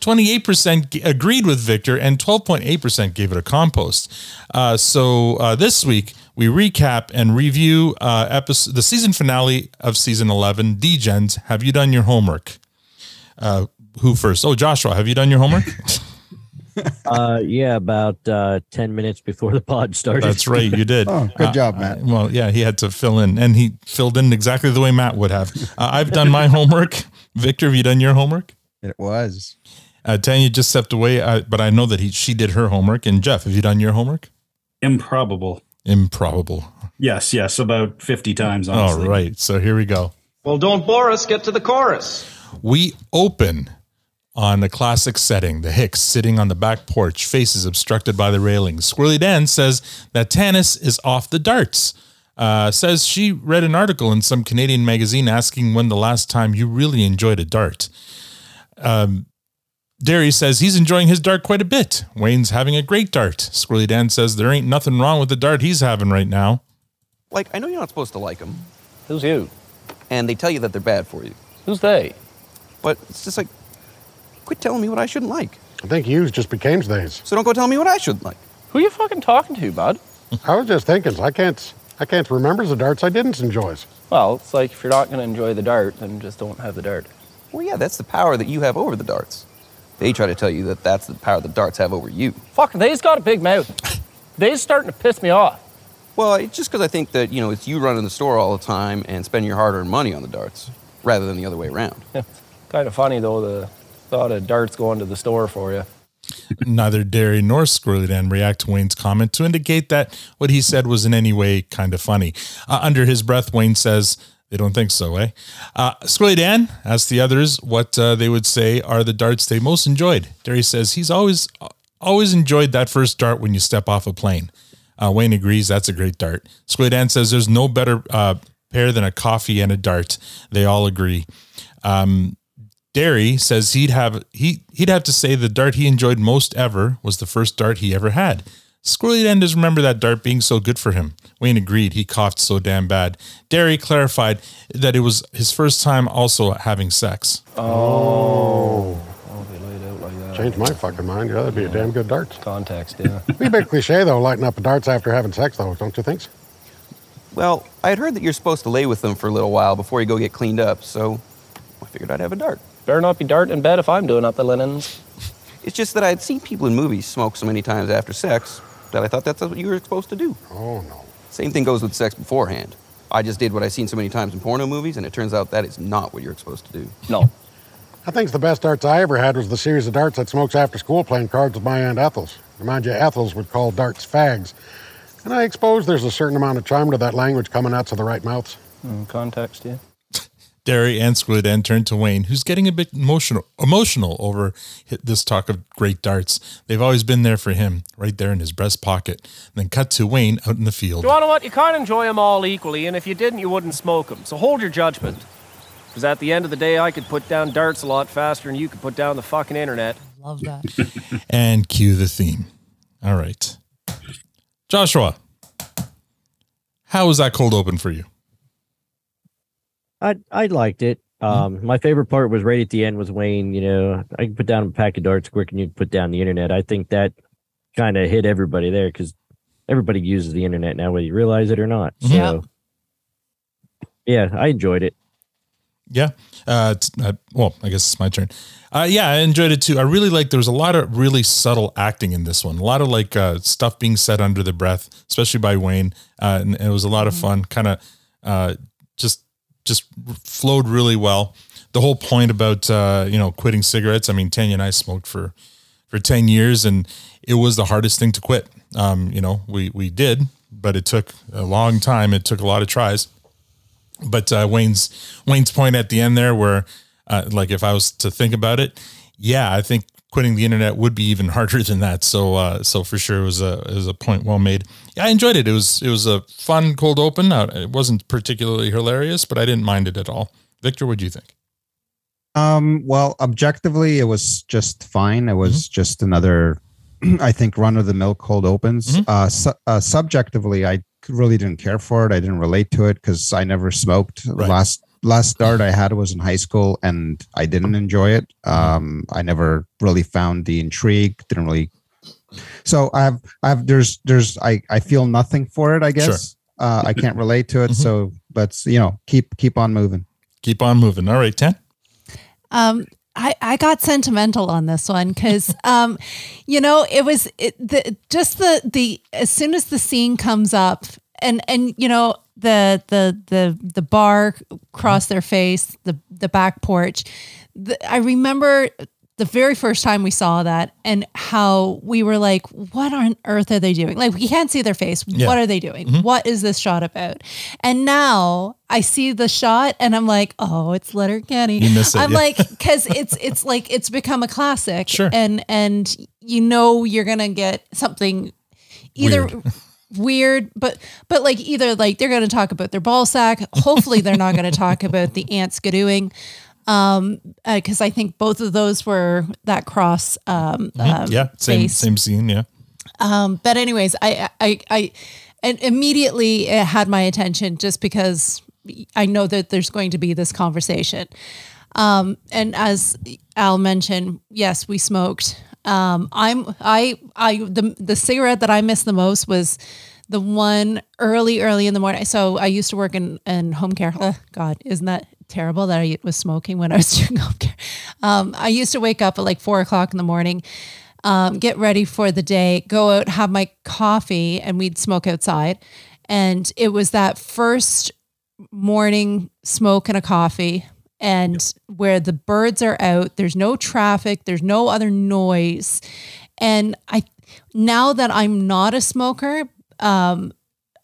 twenty-eight percent g- agreed with Victor, and twelve point eight percent gave it a compost. Uh, so uh, this week, we recap and review uh, episode, the season finale of season eleven, D-Gens, Have You Done Your Homework? Uh, who first? Oh, Joshua, have you done your homework? Uh, yeah, about uh, ten minutes before the pod started. That's right, you did. Oh, good uh, job, Matt. Uh, well, yeah, he had to fill in, and he filled in exactly the way Matt would have. Uh, I've done my homework. Victor, have you done your homework? It was. Uh, Tanya just stepped away, uh, but I know that he she did her homework. And Jeff, have you done your homework? Improbable. Improbable. Yes, yes, about fifty times, honestly. All right, so here we go. Well, don't bore us. Get to the chorus. We open on the classic setting, the Hicks sitting on the back porch, faces obstructed by the railings. Squirrely Dan says that Tanis is off the darts. Uh, says she read an article in some Canadian magazine asking when the last time you really enjoyed a dart. Um, Derry says he's enjoying his dart quite a bit. Wayne's having a great dart. Squirrely Dan says there ain't nothing wrong with the dart he's having right now. Like, I know you're not supposed to like them. Who's you? And they tell you that they're bad for you. Who's they? But it's just like, quit telling me what I shouldn't like. I think yous just became they's. So don't go tell me what I should like. Who are you fucking talking to, bud? I was just thinking, I can't I can't remember the darts I didn't enjoy. Well, it's like if you're not going to enjoy the dart, then just don't have the dart. Well, yeah, that's the power that you have over the darts. They try to tell you that that's the power the darts have over you. Fuck, they's got a big mouth. They's starting to piss me off. Well, it's just because I think that, you know, it's you running the store all the time and spending your hard-earned money on the darts rather than the other way around. Yeah. Kind of funny, though, the thought of darts going to the store for you. Neither Derry nor Squirrely Dan react to Wayne's comment to indicate that what he said was in any way kind of funny. Uh, under his breath, Wayne says, they don't think so, eh? Uh, Squirrely Dan asks the others what uh, they would say are the darts they most enjoyed. Derry says he's always always enjoyed that first dart when you step off a plane. Uh, Wayne agrees that's a great dart. Squirrely Dan says there's no better uh, pair than a coffee and a dart. They all agree. Um... Derry says he'd have he he'd have to say the dart he enjoyed most ever was the first dart he ever had. Squirrely Dan doesn't remember that dart being so good for him. Wayne agreed he coughed so damn bad. Derry clarified that it was his first time also having sex. Oh, oh they laid out like that. Changed my fucking mind. Yeah, that'd be yeah. a damn good dart. Context, yeah. Be a bit cliche though, lighting up the darts after having sex though, don't you think so? Well, I had heard that you're supposed to lay with them for a little while before you go get cleaned up, so I figured I'd have a dart. Better not be darting in bed if I'm doing up the linens. It's just that I'd seen people in movies smoke so many times after sex that I thought that's what you were supposed to do. Oh, no. Same thing goes with sex beforehand. I just did what I've seen so many times in porno movies, and it turns out that is not what you're supposed to do. No. I think the best darts I ever had was the series of darts that smokes after school playing cards with my Aunt Ethels. Remind you, Ethels would call darts fags. And I suppose there's a certain amount of charm to that language coming out of the right mouths. Mm, context, yeah. Derry and Squid and turned to Wayne, who's getting a bit emotional emotional over this talk of great darts. They've always been there for him, right there in his breast pocket. And then cut to Wayne out in the field. You know what? You can't enjoy them all equally, and if you didn't, you wouldn't smoke them. So hold your judgment. Because at the end of the day, I could put down darts a lot faster than you could put down the fucking internet. Love that. And cue the theme. All right. Joshua, how was that cold open for you? I I liked it. Um, mm-hmm. My favorite part was right at the end was Wayne, you know, I can put down a pack of darts quick and you can put down the internet. I think that kind of hit everybody there because everybody uses the internet now, whether you realize it or not. Mm-hmm. So, yeah, I enjoyed it. Yeah. Uh, uh, well, I guess it's my turn. Uh, yeah, I enjoyed it too. I really like, there was a lot of really subtle acting in this one. A lot of like uh, stuff being said under the breath, especially by Wayne. Uh, and, and it was a lot of fun, kind of uh, just, just flowed really well. The whole point about, uh, you know, quitting cigarettes. I mean, Tanya and I smoked for, for ten years and it was the hardest thing to quit. Um, you know, we, we did, but it took a long time. It took a lot of tries, but, uh, Wayne's, Wayne's point at the end there where, Uh, like if I was to think about it, yeah, I think quitting the internet would be even harder than that. So, uh, so for sure it was a, it was a point well made. Yeah, I enjoyed it. It was, it was a fun cold open. It wasn't particularly hilarious, but I didn't mind it at all. Victor, what'd you think? Um, well, objectively, it was just fine. It was mm-hmm. just another, I think, run of the mill cold opens. Mm-hmm. Uh, su- uh, subjectively, I really didn't care for it. I didn't relate to it because I never smoked. Right. Last last start I had was in high school, and I didn't enjoy it. Um, I never really found the intrigue. Didn't really. So I've I've there's there's I I feel nothing for it. I guess sure. uh, I can't relate to it. Mm-hmm. So let's you know keep keep on moving. Keep on moving. All right, ten. Um, I, I got sentimental on this one because, um, you know, it was it, the, just the, the, as soon as the scene comes up and, and, you know, the, the, the, the bar crossed their face, the, the back porch, the, I remember the very first time we saw that and how we were like, what on earth are they doing? Like, we can't see their face. Yeah. What are they doing? Mm-hmm. What is this shot about? And now I see the shot and I'm like, oh, it's Letterkenny. You miss it, I'm yeah. like, cause it's, it's like, it's become a classic sure. and, and you know, you're going to get something either weird. Weird, but but like either like they're going to talk about their ball sack. Hopefully they're not going to talk about the ants skidooing. Um, uh, cause I think both of those were that cross, um, mm-hmm. uh, yeah, same, face. Same scene. Yeah. Um, but anyways, I, I, I, and immediately it had my attention just because I know that there's going to be this conversation. Um, and as Al mentioned, yes, we smoked. Um, I'm, I, I, the, the cigarette that I missed the most was the one early, early in the morning. So I used to work in, in home care. Oh, God, isn't that terrible that I was smoking when I was doing home care. Um, I used to wake up at like four o'clock in the morning, um, get ready for the day, go out, have my coffee, and we'd smoke outside. And it was that first morning smoke and a coffee and yep. where the birds are out, there's no traffic, there's no other noise. And I, now that I'm not a smoker, um,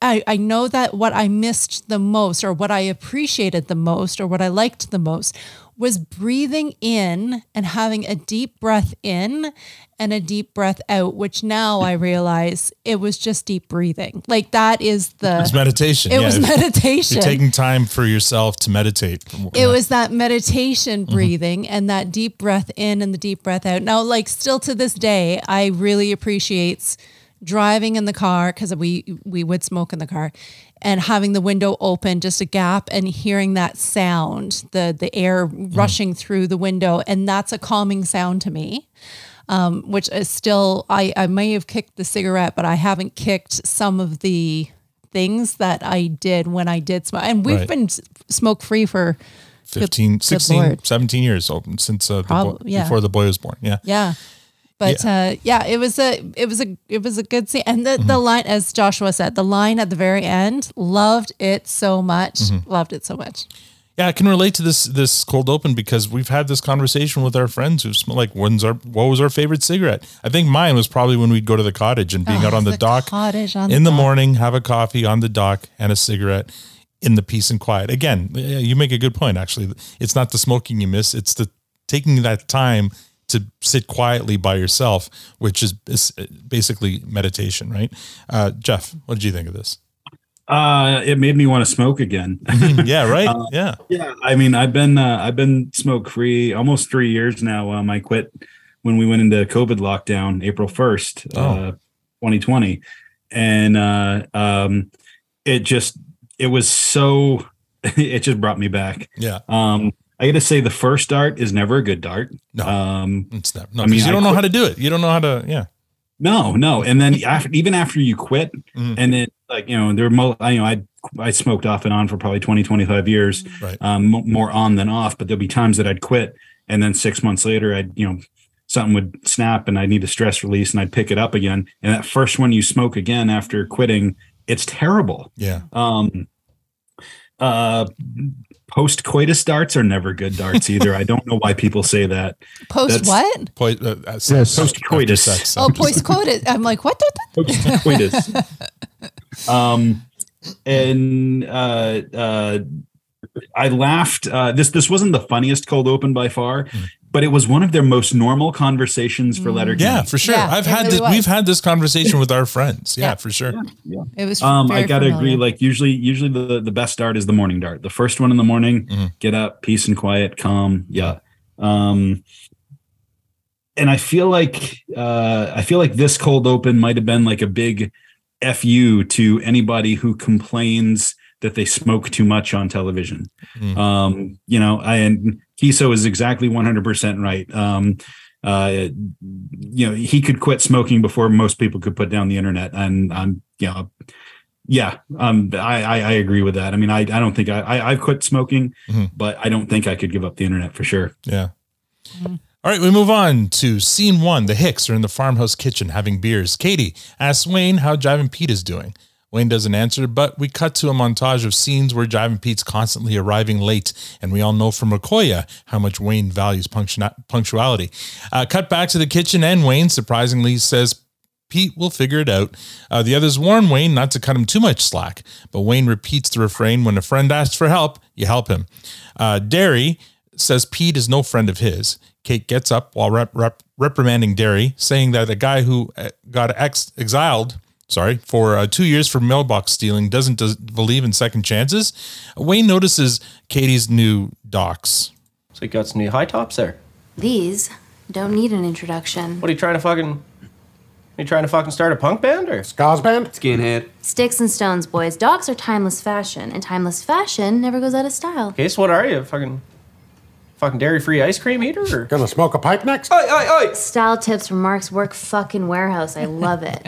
I, I know that what I missed the most or what I appreciated the most or what I liked the most was breathing in and having a deep breath in and a deep breath out, which now I realize it was just deep breathing. Like that is the... It was meditation. It yeah, was meditation. You're taking time for yourself to meditate. It was that meditation breathing mm-hmm. and that deep breath in and the deep breath out. Now, like still to this day, I really appreciate... driving in the car because we we would smoke in the car and having the window open, just a gap, and hearing that sound, the the air rushing mm. through the window. And that's a calming sound to me, um, which is still, I, I may have kicked the cigarette, but I haven't kicked some of the things that I did when I did smoke. And we've right. been smoke free for fifteen, good, sixteen, good seventeen years old since uh, Prob- the boy, yeah. before the boy was born. Yeah. Yeah. But yeah. Uh, yeah, it was a, it was a, it was a good scene. And the, mm-hmm. the line, as Joshua said, the line at the very end, loved it so much, mm-hmm. loved it so much. Yeah. I can relate to this, this cold open because we've had this conversation with our friends who've smelled like, when's our, what was our favorite cigarette? I think mine was probably when we'd go to the cottage and being oh, out on the, the dock cottage on in the, the morning, have a coffee on the dock and a cigarette in the peace and quiet. Again, you make a good point. Actually, it's not the smoking you miss. It's the taking that time to sit quietly by yourself, which is basically meditation, right? Uh, Jeff, what did you think of this? Uh, it made me want to smoke again. yeah. Right. Uh, yeah. Yeah. I mean, I've been, uh, I've been smoke free almost three years now. Um, I quit when we went into COVID lockdown, April first, oh. uh, twenty twenty. And, uh, um, it just, it was so, it just brought me back. Yeah. Um, I got to say the first dart is never a good dart. No, um, it's not. No, I mean, you don't know how to do it. You don't know how to, yeah. No, no. And then after, even after you quit mm. and then like, you know, there were, I, you know, I, I smoked off and on for probably twenty, twenty-five years, right. um, more on than off, but there'll be times that I'd quit. And then six months later, I'd, you know, something would snap and I'd need a stress release and I'd pick it up again. And that first one you smoke again after quitting, it's terrible. Yeah. Um, uh, Post coitus darts are never good darts either. I don't know why people say that. Post That's, what? Po- uh, yes. Post coitus. Oh, post coitus. I'm like, what? Post coitus. um, and uh, uh, I laughed. Uh, this this wasn't the funniest cold open by far, mm. but it was one of their most normal conversations for Letterkenny. Yeah, for sure. Yeah, I've had really this, we've had this conversation with our friends. Yeah, yeah. for sure. Yeah, yeah. It was. Um, I gotta familiar. agree. Like usually, usually the, the best dart is the morning dart. The first one in the morning. Mm-hmm. Get up, peace and quiet, calm. Yeah. Um, and I feel like uh, I feel like this cold open might have been like a big F U to anybody who complains that they smoke too much on television. Mm. Um, you know, I, and Kiso is exactly one hundred percent right. Um, uh, you know, he could quit smoking before most people could put down the internet. And I'm, you know, yeah, um, I, I, I agree with that. I mean, I, I don't think I, I I've quit smoking, mm-hmm. but I don't think I could give up the internet for sure. Yeah. Mm-hmm. All right, we move on to scene one. The Hicks are in the farmhouse kitchen having beers. Katie asks Wayne how Jivin' Pete is doing. Wayne doesn't answer, but we cut to a montage of scenes where Jivin' Pete's constantly arriving late, and we all know from Ricoya how much Wayne values punctuality. Uh, cut back to the kitchen, and Wayne surprisingly says Pete will figure it out. Uh, the others warn Wayne not to cut him too much slack, but Wayne repeats the refrain, when a friend asks for help, you help him. Uh, Derry says Pete is no friend of his. Kate gets up while rep- rep- reprimanding Derry, saying that a guy who got ex- exiled... sorry, for uh, two years for mailbox stealing, doesn't does believe in second chances. Wayne notices Katie's new docs. So you got some new high tops there. These don't need an introduction. What, are you trying to fucking... Are you trying to fucking start a punk band or... Skaz band? Skinhead. Sticks and stones, boys. Docs are timeless fashion, and timeless fashion never goes out of style. Okay, so what are you, fucking... fucking dairy-free ice cream eater? Or? Gonna smoke a pipe next? Oi, oi, oi! Style tips from Mark's work fucking warehouse. I love it.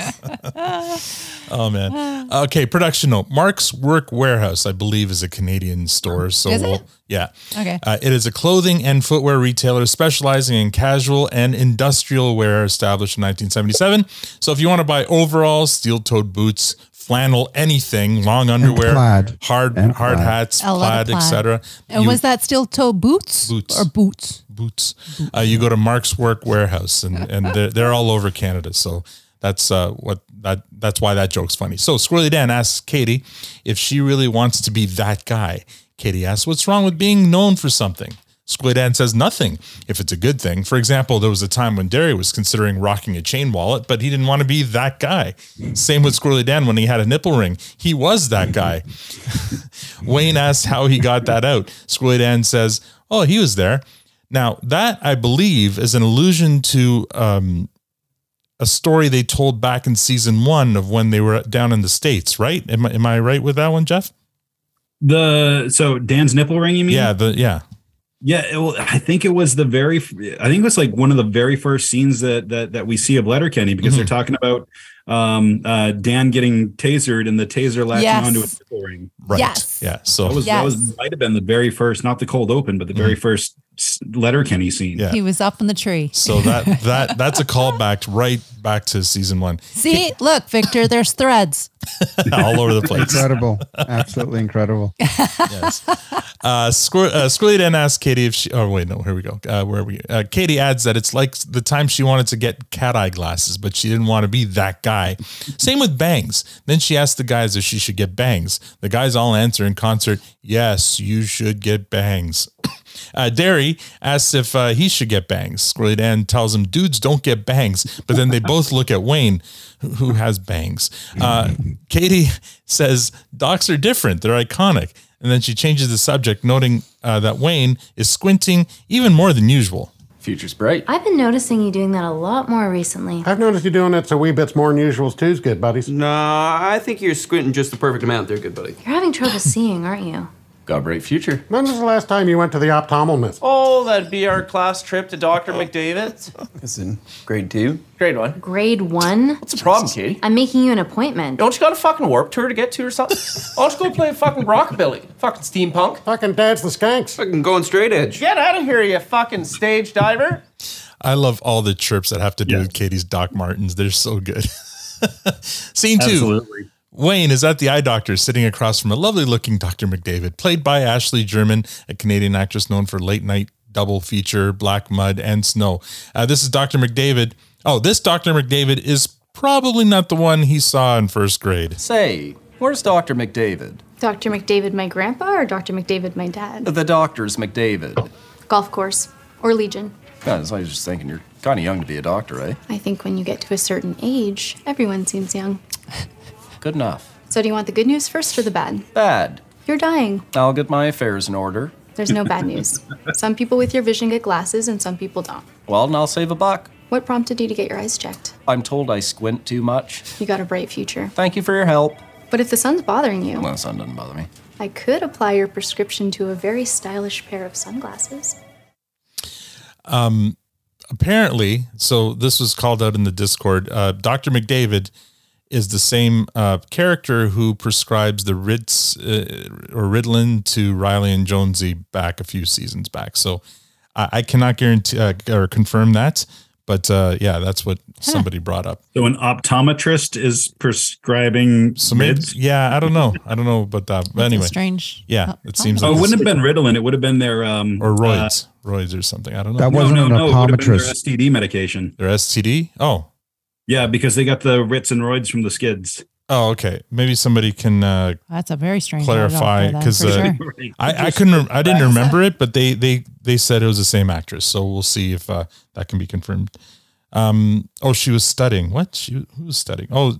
Oh, man. Okay, production note. Mark's Work Warehouse, I believe, is a Canadian store. So is we'll, it? Yeah. Okay. Uh, it is a clothing and footwear retailer specializing in casual and industrial wear, established in nineteen seventy-seven. So if you want to buy overalls, steel-toed boots, flannel, anything, long underwear, plaid, hard and hard plaid. hats, plaid, plaid. et cetera. And you, was that steel toe boots? Boots or boots? Boots. boots. Uh, you go to Mark's Work Warehouse, and and they're, they're all over Canada. So that's uh, what that that's why that joke's funny. So Squirrely Dan asks Katie if she really wants to be that guy. Katie asks, "What's wrong with being known for something?" Squirrely Dan says nothing if it's a good thing. For example, there was a time when Derry was considering rocking a chain wallet, but he didn't want to be that guy. Same with Squirrely Dan when he had a nipple ring. He was that guy. Wayne asks how he got that out. Squirrely Dan says, oh, he was there. Now, that, I believe, is an allusion to um, a story they told back in season one of when they were down in the States, right? Am I, am I right with that one, Jeff? The So Dan's nipple ring, you mean? Yeah, the yeah. Yeah, it, well, I think it was the very, I think it was like one of the very first scenes that that, that we see of Letterkenny, because mm-hmm. they're talking about um, uh, Dan getting tasered and the taser latching yes. onto a nipple ring. Right. Yes. Yeah. So that was, yes. that was might have been the very first, not the cold open, but the mm-hmm. very first Letterkenny scene. Yeah. He was up in the tree. So that that that's a callback right back to season one. See, look, Victor, there's threads all over the place. Incredible, absolutely incredible. Yes. Uh, Squir- uh, Squirrely Dan asks Katie if she. Oh wait, no, here we go. Uh, where are we? Uh, Katie adds that it's like the time she wanted to get cat eye glasses, but she didn't want to be that guy. Same with bangs. Then she asked the guys if she should get bangs. The guys all answer in concert, yes, you should get bangs. Uh, Derry asks if uh, he should get bangs. Squirrely Dan tells him, dudes don't get bangs. But then they both look at Wayne, who has bangs. Uh, Katie says, docs are different. They're iconic. And then she changes the subject, noting uh, that Wayne is squinting even more than usual. Future's bright. I've been noticing you doing that a lot more recently. I've noticed you doing it a wee bit more than usual too, good buddies. Nah, I think you're squinting just the perfect amount there, good buddy. You're having trouble seeing, aren't you? Got a bright future. When was the last time you went to the ophthalmologist? Oh, that'd be our class trip to Doctor McDavid. It's in grade two. Grade one. Grade one? What's the problem, Katie? I'm making you an appointment. Don't you got a fucking Warped Tour to get to or something? I'll just go play fucking rockabilly. Fucking steampunk. Fucking dance the skanks. Fucking going straight edge. Get out of here, you fucking stage diver. I love all the chirps that have to do yeah. with Katie's Doc Martens. They're so good. Scene two. Absolutely. Wayne is at the eye doctor, sitting across from a lovely-looking Doctor McDavid, played by Ashley German, a Canadian actress known for late-night double feature, Black Mud, and Snow. Uh, this is Doctor McDavid. Oh, this Doctor McDavid is probably not the one he saw in first grade. Say, where's Doctor McDavid? Doctor McDavid, my grandpa, or Doctor McDavid, my dad? The doctor's McDavid. Golf course. Or Legion. Yeah, that's why I was just thinking, you're kind of young to be a doctor, eh? I think when you get to a certain age, everyone seems young. Good enough. So do you want the good news first or the bad? Bad. You're dying. I'll get my affairs in order. There's no bad news. Some people with your vision get glasses and some people don't. Well, then I'll save a buck. What prompted you to get your eyes checked? I'm told I squint too much. You got a bright future. Thank you for your help. But if the sun's bothering you... Well, the sun doesn't bother me. I could apply your prescription to a very stylish pair of sunglasses. Um, apparently, so this was called out in the Discord, uh, Doctor McDavid is the same uh, character who prescribes the Ritz uh, or Ritalin to Riley and Jonesy back a few seasons back. So I, I cannot guarantee uh, or confirm that, but uh, yeah, that's what somebody huh. brought up. So an optometrist is prescribing so maybe, Rids? Yeah, I don't know. I don't know about that. But anyway, strange. Yeah, it oh, seems. Oh, like it wouldn't have been Ritalin. It would have been their um or roids, uh, roids or something. I don't know. That wasn't no, no, an optometrist. No, it would have been their S T D medication. Their S T D? Oh. Yeah, because they got the Ritz and roids from the Skids. Oh, okay. Maybe somebody can. Uh, That's a very strange. Clarify, because uh, sure. I, I couldn't. I didn't remember it, but they they they said it was the same actress. So we'll see if uh, that can be confirmed. Um, oh, she was studying. What? She who was studying? Oh,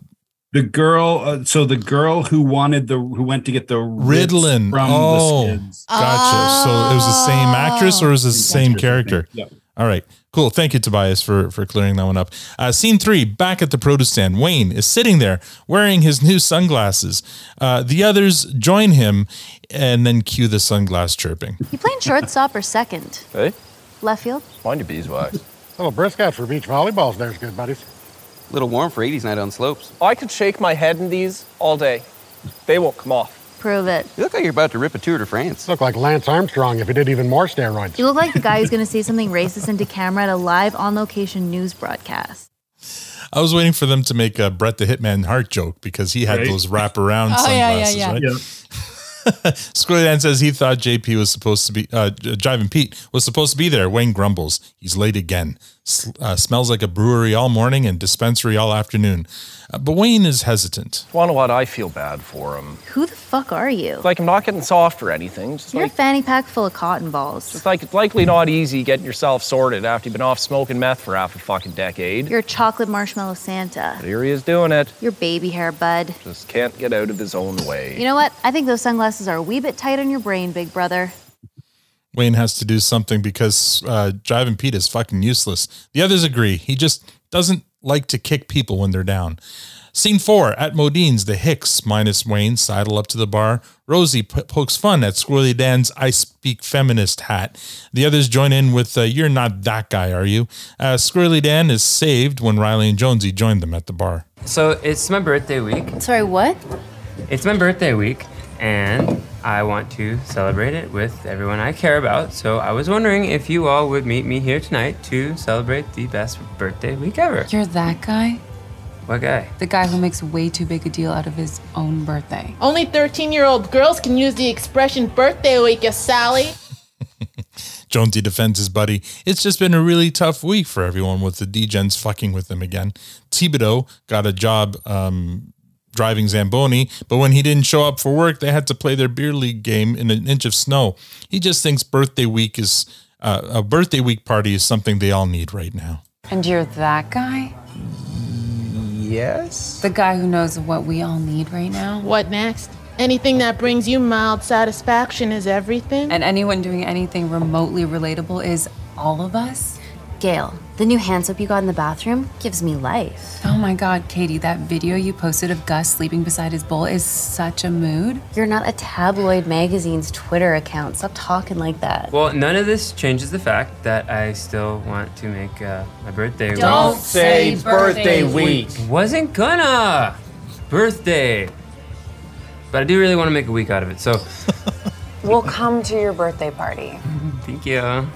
the girl. Uh, so the girl who wanted the who went to get the Ritz Ritalin from oh, the Skids. Gotcha. So it was the same actress, or is it the same character? Yeah. All right. Cool. Thank you, Tobias, for, for clearing that one up. Uh, scene three, back at the produce stand. Wayne is sitting there wearing his new sunglasses. Uh, the others join him and then cue the sunglass chirping. You playing shortstop or second? Hey? Left field? Mind your beeswax. A little brisk out for beach volleyballs there's good, buddies. A little warm for eighties night on slopes. I could shake my head in these all day. They won't come off. Prove it. You look like you're about to rip a tour to France. Look like Lance Armstrong if he did even more steroids. You look like the guy who's going to say something racist into camera at a live on-location news broadcast. I was waiting for them to make a Brett the Hitman Hart joke because he had right? those wrap-around oh, sunglasses, yeah, yeah, yeah. right? Yeah. Squirrely Dan says he thought J P was supposed to be, uh, Jivin' Pete was supposed to be there. Wayne grumbles. He's late again. S- uh, smells like a brewery all morning and dispensary all afternoon. Uh, but Wayne is hesitant. Well, what I feel bad for him. Who the fuck are you? Like, I'm not getting soft or anything. Just You're like, a fanny pack full of cotton balls. It's like it's likely not easy getting yourself sorted after you've been off smoking meth for half a fucking decade. You're a chocolate marshmallow Santa. But here he is doing it. Your baby hair, bud. Just can't get out of his own way. You know what? I think those sunglasses are a wee bit tight on your brain, big brother. Wayne has to do something because uh, Jivin' Pete is fucking useless. The others agree. He just doesn't like to kick people when they're down. Scene four, at Modine's, the Hicks minus Wayne sidle up to the bar. Rosie p- pokes fun at Squirrely Dan's I Speak Feminist hat. The others join in with, uh, you're not that guy, are you? Uh, Squirrely Dan is saved when Riley and Jonesy join them at the bar. So it's my birthday week. Sorry, what? It's my birthday week, and I want to celebrate it with everyone I care about. So I was wondering if you all would meet me here tonight to celebrate the best birthday week ever. You're that guy? What guy? The guy who makes way too big a deal out of his own birthday. Only thirteen-year-old girls can use the expression birthday week, you Sally. Jonesy defends his buddy. It's just been a really tough week for everyone with the D-gens fucking with them again. Thibodeau got a job... Um, driving Zamboni, but when he didn't show up for work, they had to play their beer league game in an inch of snow. He just thinks birthday week is uh, a birthday week party is something they all need right now. And you're that guy? Yes. The guy who knows what we all need right now? What next? Anything that brings you mild satisfaction is everything? And anyone doing anything remotely relatable is all of us? Gail, the new hand soap you got in the bathroom gives me life. Oh my God, Katie, that video you posted of Gus sleeping beside his bowl is such a mood. You're not a tabloid magazine's Twitter account. Stop talking like that. Well, none of this changes the fact that I still want to make uh, my birthday Don't week. Don't say birthday week. Wasn't gonna. Birthday. But I do really want to make a week out of it, so. We'll come to your birthday party. Thank you.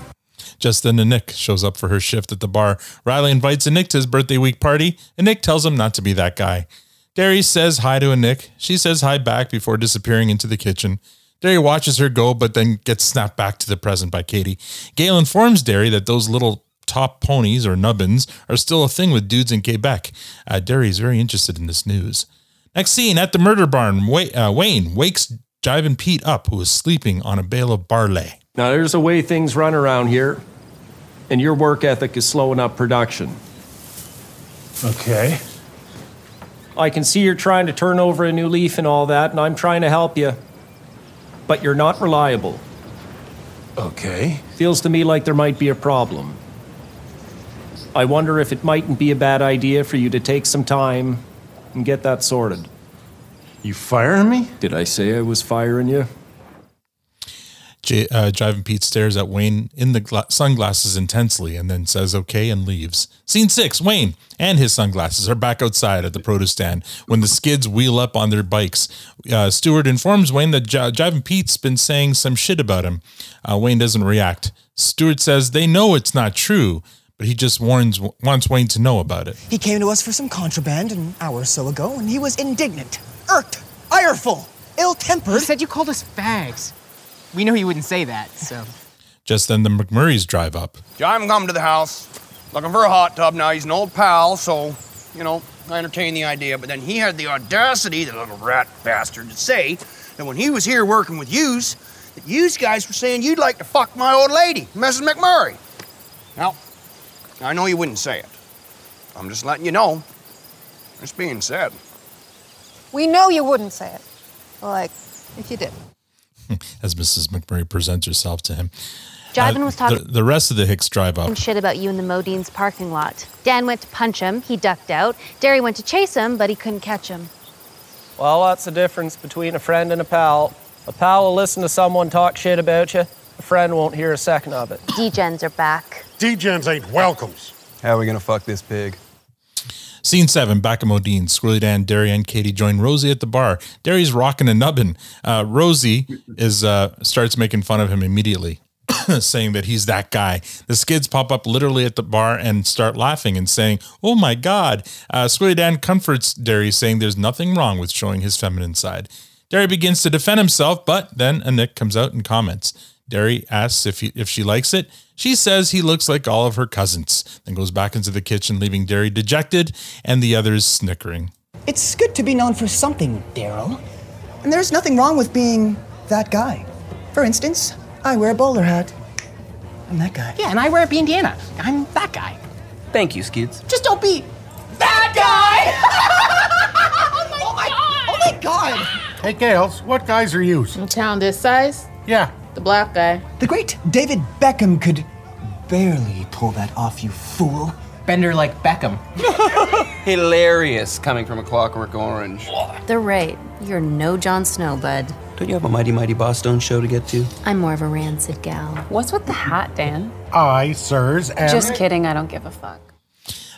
Just then, Annick shows up for her shift at the bar. Riley invites Annick to his birthday week party. Annick tells him not to be that guy. Derry says hi to Annick. She says hi back before disappearing into the kitchen. Derry watches her go, but then gets snapped back to the present by Katie. Gail informs Derry that those little top ponies or nubbins are still a thing with dudes in Quebec. Uh, Derry is very interested in this news. Next scene, at the murder barn, Wayne wakes jiving Pete up, who was sleeping on a bale of barley. Now, there's a way things run around here, and your work ethic is slowing up production. Okay. I can see you're trying to turn over a new leaf and all that, and I'm trying to help you, but you're not reliable. Okay. Feels to me like there might be a problem. I wonder if it mightn't be a bad idea for you to take some time and get that sorted. You firing me? Did I say I was firing you? J- uh, Jiving Pete stares at Wayne in the gla- sunglasses intensely and then says okay and leaves. Scene six, Wayne and his sunglasses are back outside at the produce stand when the Skids wheel up on their bikes. Uh, Stewart informs Wayne that J- Jiving Pete's been saying some shit about him. Uh, Wayne doesn't react. Stewart says they know it's not true, but he just warns wants Wayne to know about it. He came to us for some contraband an hour or so ago, and he was indignant, irked, ireful, ill-tempered. He said you called us fags. We knew he wouldn't say that, so. Just then, the McMurrays drive up. Jim come to the house, looking for a hot tub. Now, he's an old pal, so, you know, I entertained the idea. But then he had the audacity, the little rat bastard, to say that when he was here working with yous, that yous guys were saying you'd like to fuck my old lady, Missus McMurray. Now, I know you wouldn't say it. I'm just letting you know. It's being said. We know you wouldn't say it. Like, if you did. As Missus McMurray presents herself to him. Jivin uh, was talking... The, the rest of the Hicks drive up. ...shit about you in the Modine's parking lot. Dan went to punch him. He ducked out. Derry went to chase him, but he couldn't catch him. Well, that's the difference between a friend and a pal. A pal will listen to someone talk shit about you. A friend won't hear a second of it. D-gens are back. D-gens ain't welcomes. How are we gonna fuck this pig? Scene seven, back at Modine. Squirrely Dan, Derry, and Katie join Rosie at the bar. Derry's rocking a nubbin. Uh, Rosie is uh, starts making fun of him immediately, saying that he's that guy. The Skids pop up literally at the bar and start laughing and saying, oh my God. Uh, Squirrely Dan comforts Derry, saying there's nothing wrong with showing his feminine side. Derry begins to defend himself, but then Annick comes out and comments. Derry asks if he, if she likes it. She says he looks like all of her cousins, then goes back into the kitchen, leaving Derry dejected and the others snickering. It's good to be known for something, Daryl. And there's nothing wrong with being that guy. For instance, I wear a bowler hat. I'm that guy. Yeah, and I wear a bandiana. I'm that guy. Thank you, Skids. Just don't be that guy! Oh, my oh my God! Oh, my God! Hey, Gales, what guys are you? In town this size? Yeah. The black guy. The great David Beckham could barely pull that off, you fool. Bender like Beckham. Hilarious, coming from A Clockwork Orange. They're right. You're no Jon Snow, bud. Don't you have a mighty, mighty Boston show to get to? I'm more of a Rancid gal. What's with the hat, Dan? I, sirs, am... Just kidding, I don't give a fuck.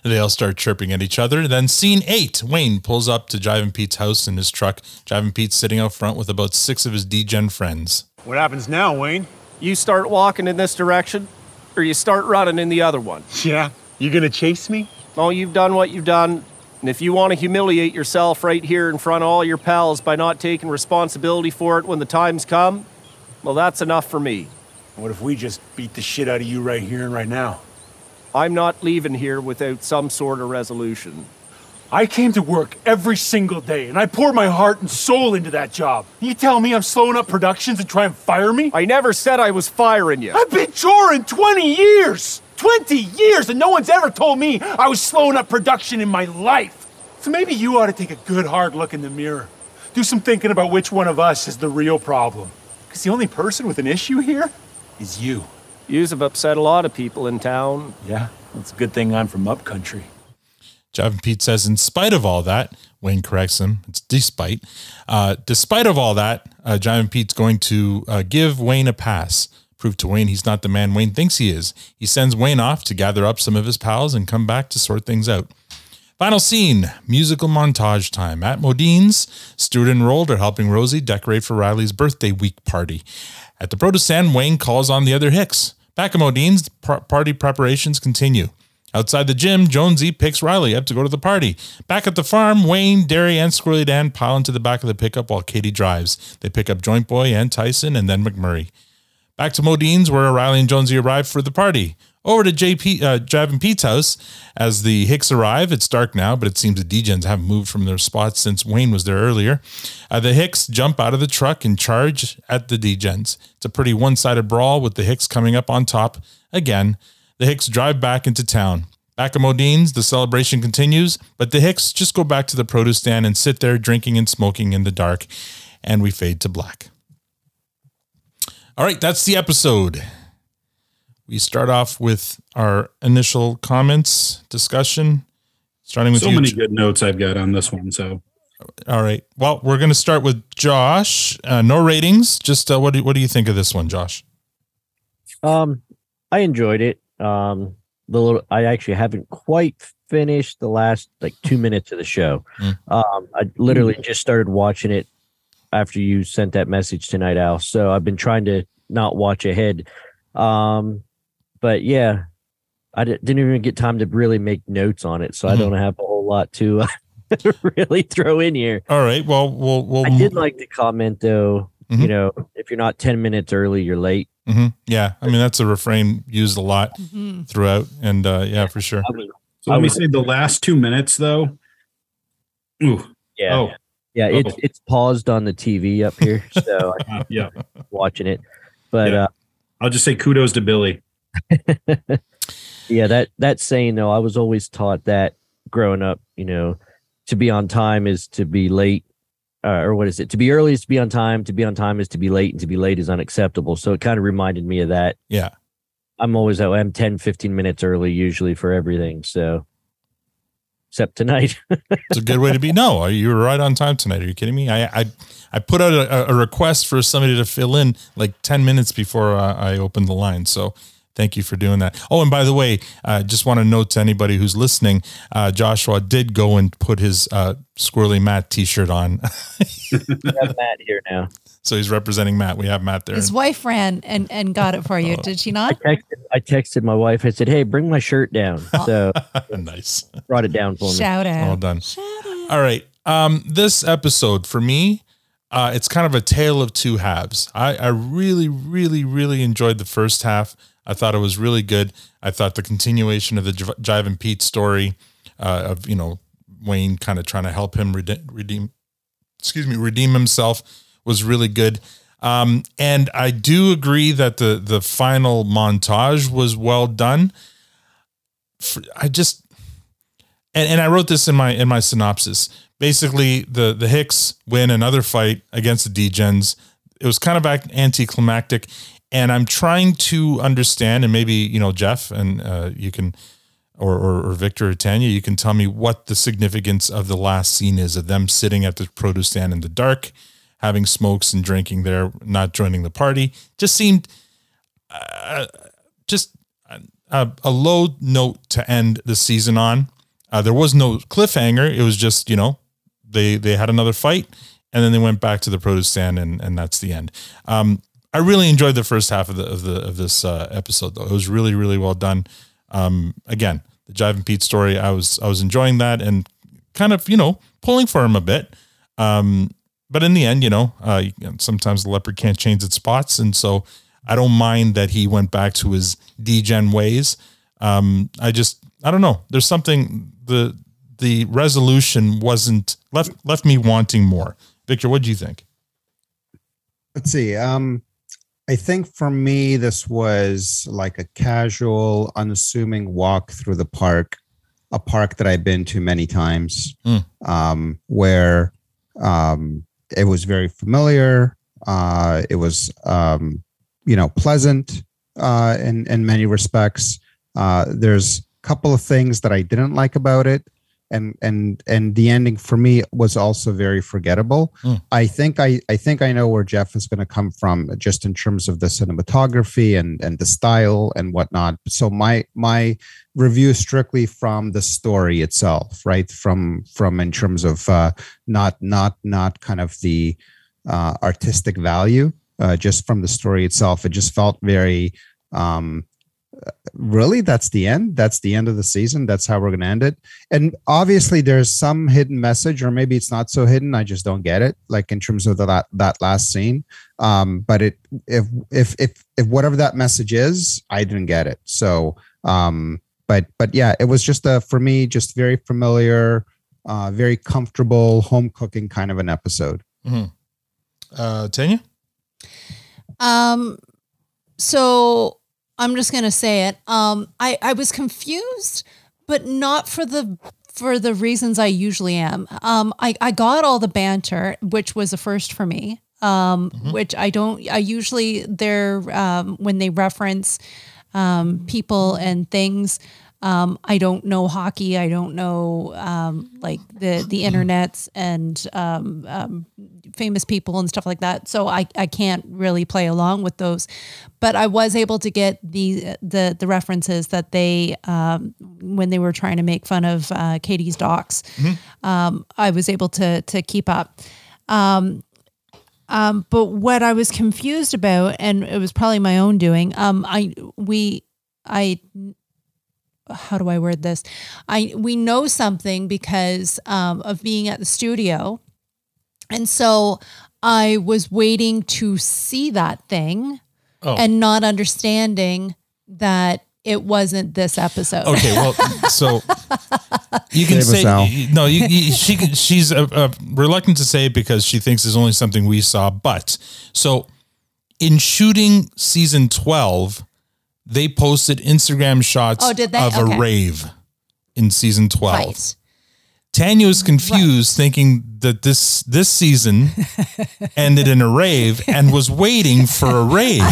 They all start chirping at each other. Then scene eight, Wayne pulls up to Jivin' Pete's house in his truck. Jivin' Pete's sitting out front with about six of his D-gen friends. What happens now, Wayne? You start walking in this direction, or you start running in the other one. Yeah, you gonna chase me? No, you've done what you've done, and if you want to humiliate yourself right here in front of all your pals by not taking responsibility for it when the time's come, well, that's enough for me. What if we just beat the shit out of you right here and right now? I'm not leaving here without some sort of resolution. I came to work every single day, and I poured my heart and soul into that job. You tell me I'm slowing up productions and try and fire me? I never said I was firing you. I've been touring twenty years! twenty years, and no one's ever told me I was slowing up production in my life. So maybe you ought to take a good hard look in the mirror. Do some thinking about which one of us is the real problem. Because the only person with an issue here is you. Yous have upset a lot of people in town. Yeah, it's a good thing I'm from upcountry. Jivin' Pete says, in spite of all that, Wayne corrects him, it's despite. Uh, despite of all that, uh, Jivin' Pete's going to uh, give Wayne a pass, prove to Wayne he's not the man Wayne thinks he is. He sends Wayne off to gather up some of his pals and come back to sort things out. Final scene, musical montage time. At Modine's, Stuart and Rold are helping Rosie decorate for Riley's birthday week party. At the produce stand, Wayne calls on the other Hicks. Back at Modine's, par- party preparations continue. Outside the gym, Jonesy picks Riley up to go to the party. Back at the farm, Wayne, Derry, and Squirrely Dan pile into the back of the pickup while Katie drives. They pick up Joint Boy and Tyson and then McMurray. Back to Modine's, where Riley and Jonesy arrive for the party. Over to J P, uh, Jav and Pete's house as the Hicks arrive. It's dark now, but it seems the D-Gens haven't moved from their spots since Wayne was there earlier. Uh, the Hicks jump out of the truck and charge at the D-Gens. It's a pretty one-sided brawl with the Hicks coming up on top. Again, the Hicks drive back into town. Back at Modine's, the celebration continues, but the Hicks just go back to the produce stand and sit there drinking and smoking in the dark, and we fade to black. All right, that's the episode. We start off with our initial comments, discussion, starting with so you. Many good notes I've got on this one. So, all right. Well, we're going to start with Josh. Uh, no ratings. Just uh, what do what do you think of this one, Josh? Um, I enjoyed it. Um, the little I actually haven't quite finished the last like two minutes of the show. Mm. Um, I literally just started watching it after you sent that message tonight, Al. So I've been trying to not watch ahead. Um, but yeah, I d- didn't even get time to really make notes on it, so mm-hmm. I don't have a whole lot to uh, really throw in here. All right. Well, we'll, we'll I did like to comment though, mm-hmm. you know, if you're not ten minutes early, you're late. Mm-hmm. Yeah. I mean, that's a refrain used a lot mm-hmm. throughout. And, uh, yeah, for sure. Was, so let me say the last two minutes though. Ooh. Yeah. Oh. Yeah. Yeah, it's it's paused on the T V up here, so I'm yeah. watching it. But yeah. uh, I'll just say kudos to Billy. yeah, that that saying though, I was always taught that growing up. You know, to be on time is to be late, uh, or what is it? To be early is to be on time. To be on time is to be late, and to be late is unacceptable. So it kind of reminded me of that. Yeah, I'm always oh, I'm ten, fifteen minutes early usually for everything. So. Except tonight. It's a good way to be. No, you were right on time tonight. Are you kidding me? I I, I put out a, a request for somebody to fill in like ten minutes before uh, I opened the line. So thank you for doing that. Oh, and by the way, I uh, just want to note to anybody who's listening, uh, Joshua did go and put his uh, Squirrely Matt T-shirt on. We have Matt here now. So he's representing Matt. We have Matt there. His wife ran and, and got it for you. Did she not? I texted, I texted my wife. I said, hey, bring my shirt down. So nice. Brought it down for me. Shout out. All done. Shout out. All right. Um, this episode for me, uh, it's kind of a tale of two halves. I, I really, really, really enjoyed the first half. I thought it was really good. I thought the continuation of the J- Jive and Pete story uh, of, you know, Wayne kind of trying to help him redeem, redeem excuse me, redeem himself. Was really good. Um, and I do agree that the, the final montage was well done. I just, and, and I wrote this in my, in my synopsis, basically the, the Hicks win another fight against the D-Gens. It was kind of anticlimactic, and I'm trying to understand, and maybe, you know, Jeff and, uh, you can, Or, or, or Victor or Tanya, you can tell me what the significance of the last scene is of them sitting at the produce stand in the dark, having smokes and drinking there, not joining the party. Just seemed uh, just a, a low note to end the season on. Uh, there was no cliffhanger. It was just, you know, they, they had another fight and then they went back to the produce stand, and, and that's the end. Um, I really enjoyed the first half of the, of the, of this uh, episode though. It was really, really well done. Um, again, the Jive and Pete story, I was, I was enjoying that and kind of, you know, pulling for him a bit. Um, But in the end, you know, uh, sometimes the leopard can't change its spots. And so I don't mind that he went back to his D-Gen ways. Um, I just, I don't know. There's something, the the resolution wasn't, left left me wanting more. Victor, what do you think? Let's see. Um, I think for me, this was like a casual, unassuming walk through the park, a park that I've been to many times, mm. um, where... Um, It was very familiar. Uh, it was, um, you know, pleasant uh, in, in many respects. Uh, there's a couple of things that I didn't like about it. And and and the ending for me was also very forgettable. Mm. I think I, I think I know where Jeff is going to come from, just in terms of the cinematography and, and the style and whatnot. So my my review strictly from the story itself, right? From from in terms of uh, not not not kind of the uh, artistic value, uh, just from the story itself. It just felt very. Um, Really, that's the end. That's the end of the season. That's how we're going to end it. And obviously, there's some hidden message, or maybe it's not so hidden. I just don't get it. Like in terms of the that, that last scene. Um, but it, if if if if whatever that message is, I didn't get it. So Um, but but yeah, it was just a, for me, just very familiar, uh, very comfortable home cooking kind of an episode. Mm-hmm. Uh, Tanya? Um, so I'm just going to say it. Um, I, I was confused, but not for the for the reasons I usually am. Um, I, I got all the banter, which was a first for me, um, mm-hmm. which I don't, I usually they're um, when they reference um, people and things, um, I don't know hockey. I don't know um, like the, the internets and um, um, famous people and stuff like that. So I, I can't really play along with those, but I was able to get the, the, the references that they, um, when they were trying to make fun of uh, Katie's docs, mm-hmm. um, I was able to, to keep up. Um, um, but what I was confused about, and it was probably my own doing, um, I, we, I, how do I word this? I, we know something because, um, of being at the studio. And so I was waiting to see that thing oh. and not understanding that it wasn't this episode. Okay. Well, so you can say, no, you, you, she, she's uh, uh, reluctant to say it because she thinks there's only something we saw, but so in shooting season twelve, they posted Instagram shots oh, did they? of okay. a rave in season twelve. Right. Tanya was confused, right. thinking that this this season ended in a rave, and was waiting for a rave,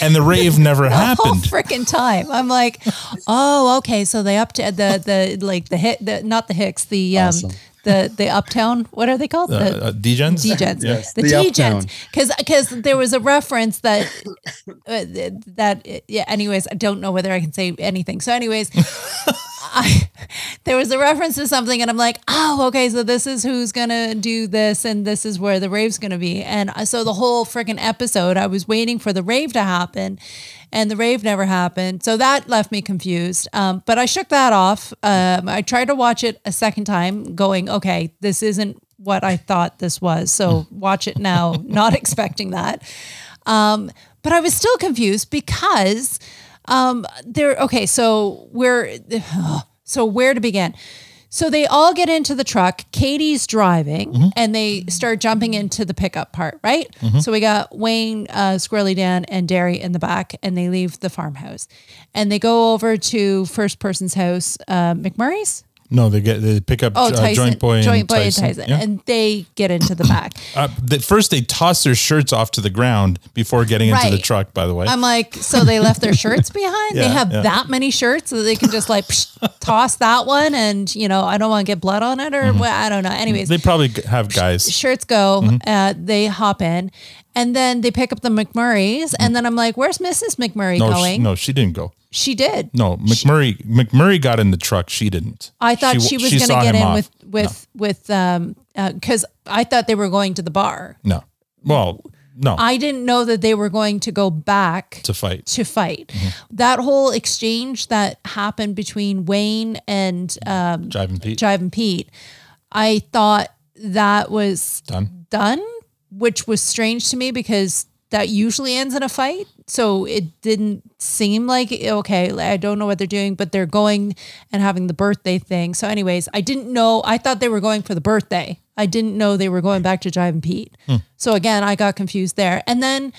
and the rave never the happened. Whole freaking time, I'm like, oh, okay, so they up to the the like the hit, the, not the Hicks, the awesome. um, the the uptown. What are they called? The uh, uh, D-gens? D-gens. Yes. The, the D-gens, because because there was a reference that uh, that yeah. Anyways, I don't know whether I can say anything. So, anyways. I, there was a reference to something and I'm like, oh, okay, so this is who's going to do this and this is where the rave's going to be. And so the whole freaking episode, I was waiting for the rave to happen and the rave never happened. So that left me confused. Um, but I shook that off. Um, I tried to watch it a second time going, okay, this isn't what I thought this was. So watch it now, not expecting that. Um, but I was still confused because... Um, they're okay. So where, so where to begin? So they all get into the truck, Katie's driving mm-hmm. and they start jumping into the pickup part, right? Mm-hmm. So we got Wayne, uh, Squirrely Dan and Derry in the back and they leave the farmhouse and they go over to first person's house, uh, McMurray's. No, they get, they pick up oh, uh, Joint Boy, Joint and, Boy Tyson. and Tyson yeah. and they get into the back. Uh, the, first, they toss their shirts off to the ground before getting right. into the truck, by the way. I'm like, so they left their shirts behind? Yeah, they have yeah. that many shirts that they can just like psh, toss that one and, you know, I don't want to get blood on it or mm-hmm. well, I don't know. Anyways. They probably have guys. Shirts go, mm-hmm. uh, they hop in and then they pick up the McMurrays mm-hmm. and then I'm like, where's Missus McMurray no, going? She, no, she didn't go. She did. No, McMurray. She, McMurray got in the truck. She didn't. I thought she, she was going to get in off. with with no. with um because uh, I thought they were going to the bar. No, well, no. I didn't know that they were going to go back to fight. To fight. Mm-hmm. That whole exchange that happened between Wayne and um, Jive and Pete. Jive and Pete. I thought that was done. Done, which was strange to me because that usually ends in a fight. So it didn't seem like, okay, I don't know what they're doing, but they're going and having the birthday thing. So anyways, I didn't know. I thought they were going for the birthday. I didn't know they were going back to Jive and Pete. Hmm. So again, I got confused there. And then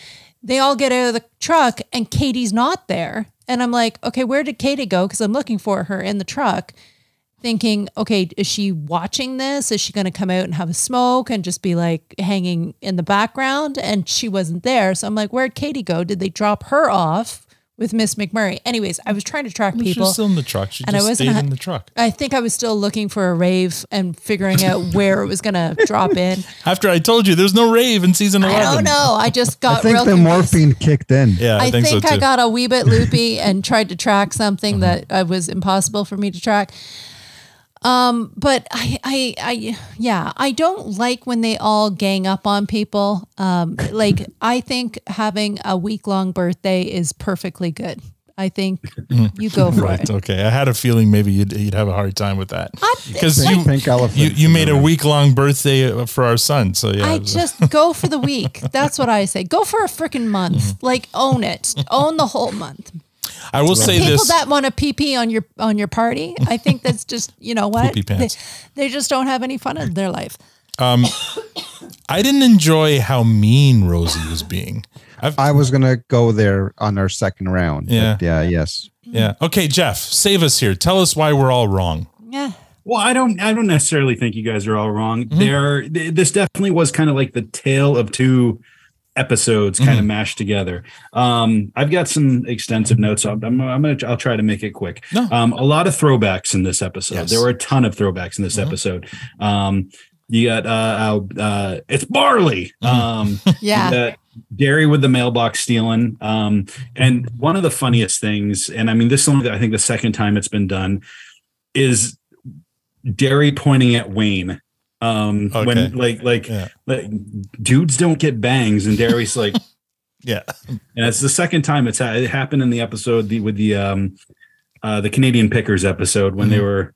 they all get out of the truck and Katie's not there. And I'm like, okay, where did Katie go? Because I'm looking for her in the truck thinking, okay, is she watching this? Is she going to come out and have a smoke and just be like hanging in the background? And she wasn't there. So I'm like, where'd Katie go? Did they drop her off with Miss McMurray? Anyways, I was trying to track well, people. She was still in the truck. She and just I stayed in the truck. I think I was still looking for a rave and figuring out where it was going to drop in. After I told you there's no rave in season eleven. I don't know. I just got I think real the confused. Morphine kicked in. Yeah, I, I think, think so I too. got a wee bit loopy and tried to track something mm-hmm. that I was impossible for me to track. Um, but I, I, I, yeah, I don't like when they all gang up on people. Um, like I think having a week long birthday is perfectly good. I think you go for right, it. Okay. I had a feeling maybe you'd, you'd have a hard time with that because you, like, you, you, you made a week long birthday for our son. So yeah, I just go for the week. That's what I say. Go for a freaking month, mm-hmm. like own it, own the whole month. I will say people this: people that want to pee pee on your on your party, I think that's just, you know what, pee-pee pants. They, they just don't have any fun in their life. Um, I didn't enjoy how mean Rosie was being. I've, I was gonna go there on our second round. Yeah, yeah, yes, yeah. Okay, Jeff, save us here. Tell us why we're all wrong. Yeah. Well, I don't. I don't necessarily think you guys are all wrong. Mm-hmm. There, th- this definitely was kind of like the tale of two episodes kind mm-hmm. of mashed together. Um, I've got some extensive notes. I'm, I'm, I'm gonna. I'll try to make it quick. No. Um, a lot of throwbacks in this episode. Yes. There were a ton of throwbacks in this mm-hmm. episode. Um, you got uh, uh, it's barley. Mm-hmm. Um, yeah. The, Derry with the mailbox stealing. Um, and one of the funniest things, and I mean, this is only, I think, the second time it's been done, is Derry pointing at Wayne. Um, okay. when like, like, yeah. like dudes don't get bangs, and Derry's like, yeah. And it's the second time it's ha- it happened in the episode the, with the, um, uh, the Canadian Pickers episode when mm-hmm. they were,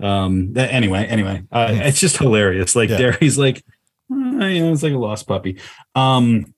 um, that, anyway, anyway, uh, mm-hmm. it's just hilarious. Like yeah. Derry's like, oh, you know, it's like a lost puppy. Um,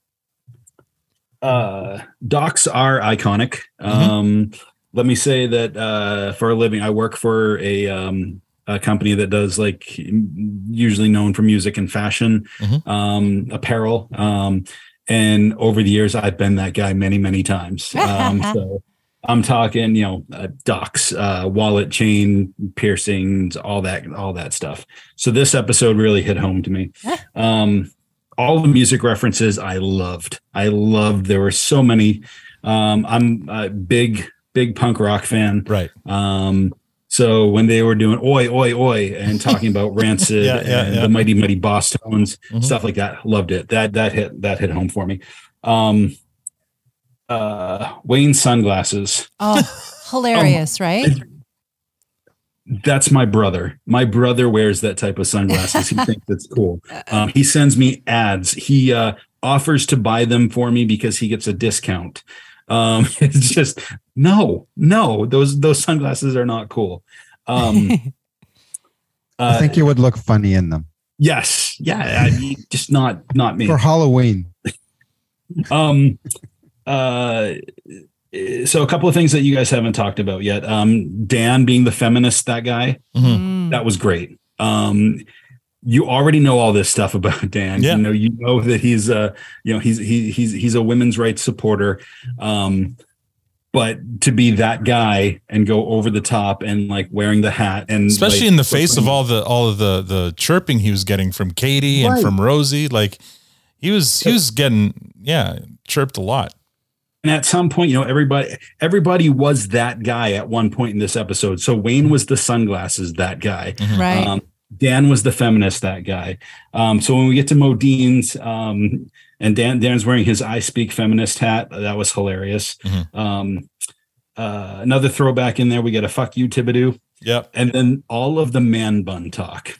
Uh, docs are iconic. Um, mm-hmm. Let me say that uh, for a living, I work for a, um, a company that does, like, usually known for music and fashion, mm-hmm. um, apparel. Um, and over the years, I've been that guy many, many times. Um, so I'm talking, you know, uh, docs, uh, wallet chain piercings, all that, all that stuff. So this episode really hit home to me. Um, All the music references I loved. I loved. There were so many. Um, I'm a big, big punk rock fan. Right. Um, so when they were doing oi, oi, oi, and talking about Rancid yeah, yeah, and yeah. the Mighty Mighty Boss Tones, mm-hmm. stuff like that, loved it. That that hit that hit home for me. Um, uh, Wayne's sunglasses. Oh, hilarious, um, right? That's my brother. My brother wears that type of sunglasses. He thinks it's cool. Um, he sends me ads. He uh, offers to buy them for me because he gets a discount. Um, it's just, no, no, those those sunglasses are not cool. Um, uh, I think you would look funny in them. Yes. Yeah. I mean, just not, not me. For Halloween. um. Uh. So a couple of things that you guys haven't talked about yet. Um, Dan being the feminist, that guy, mm-hmm. that was great. Um, you already know all this stuff about Dan. Yeah. You know, you know that he's a, you know, he's, he, he's, he's a women's rights supporter. Um, but to be that guy and go over the top and like wearing the hat, and especially like, in the face of all the, all of the, the chirping he was getting from Katie right. and from Rosie, like he was, he was getting, yeah, chirped a lot. And at some point, you know, everybody, everybody was that guy at one point in this episode. So Wayne was the sunglasses, that guy. Mm-hmm. Right. Um, Dan was the feminist, that guy. Um, so when we get to Modine's um, and Dan, Dan's wearing his I Speak Feminist hat. That was hilarious. Mm-hmm. Um, uh, another throwback in there. We get a fuck you, Thibodeau. Yep. And then all of the man bun talk.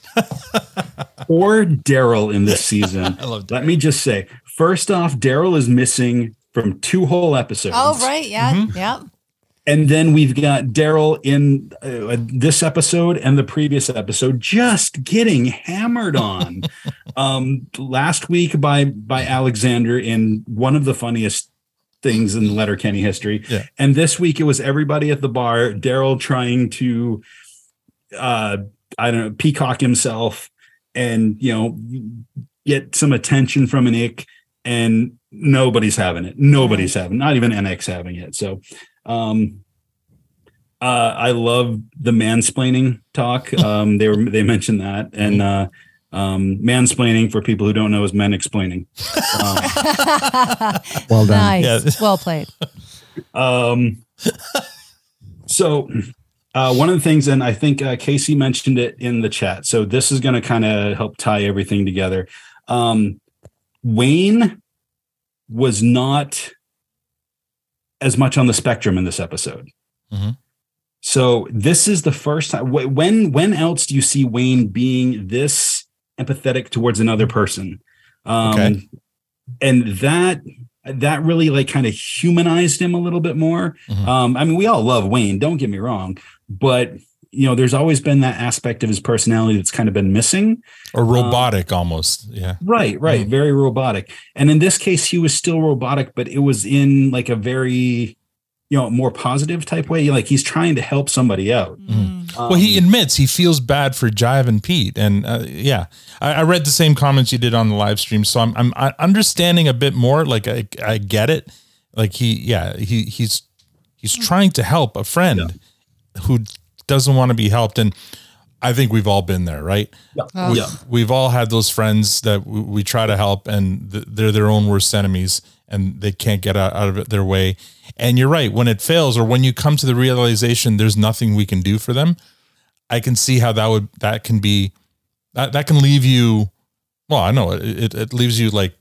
Or Daryl in this season. I love Daryl. Let me just say, first off, Daryl is missing from two whole episodes. Oh, right. Yeah. Mm-hmm. Yep. And then we've got Daryl in uh, this episode and the previous episode, just getting hammered on um, last week by, by Alexander in one of the funniest things in Letterkenny history. Yeah. And this week it was everybody at the bar, Daryl trying to, uh, I don't know, peacock himself and, you know, get some attention from Annick, and nobody's having it. Nobody's having, not even N X having it. So, um, uh, I love the mansplaining talk. Um, they were, they mentioned that, and, uh, um, mansplaining for people who don't know is men explaining. Um, well done. Nice. Yeah. Well played. Um, so, uh, one of the things, and I think, uh, Casey mentioned it in the chat. So this is going to kind of help tie everything together. Um, Wayne was not as much on the spectrum in this episode. Mm-hmm. So this is the first time. When, when else do you see Wayne being this empathetic towards another person? Um, okay. And that, that really like kind of humanized him a little bit more. Mm-hmm. Um, I mean, we all love Wayne, don't get me wrong, but you know, there's always been that aspect of his personality that's kind of been missing, or robotic um, almost. Yeah. Right. Right. Mm-hmm. Very robotic. And in this case, he was still robotic, but it was in like a very you know, more positive type way. Like he's trying to help somebody out. Mm. Um, well, he admits he feels bad for Jive and Pete. And uh, yeah, I, I read the same comments you did on the live stream. So I'm, I'm understanding a bit more. Like I, I get it. Like he, yeah, he, he's, he's trying to help a friend yeah. who doesn't want to be helped. And I think we've all been there, right? Yeah. Uh, we, yeah. We've all had those friends that we, we try to help and th- they're their own worst enemies. And they can't get out, out of it their way. And you're right. When it fails or when you come to the realization, there's nothing we can do for them. I can see how that would, that can be, that, that can leave you. Well, I know it, it, it leaves you like,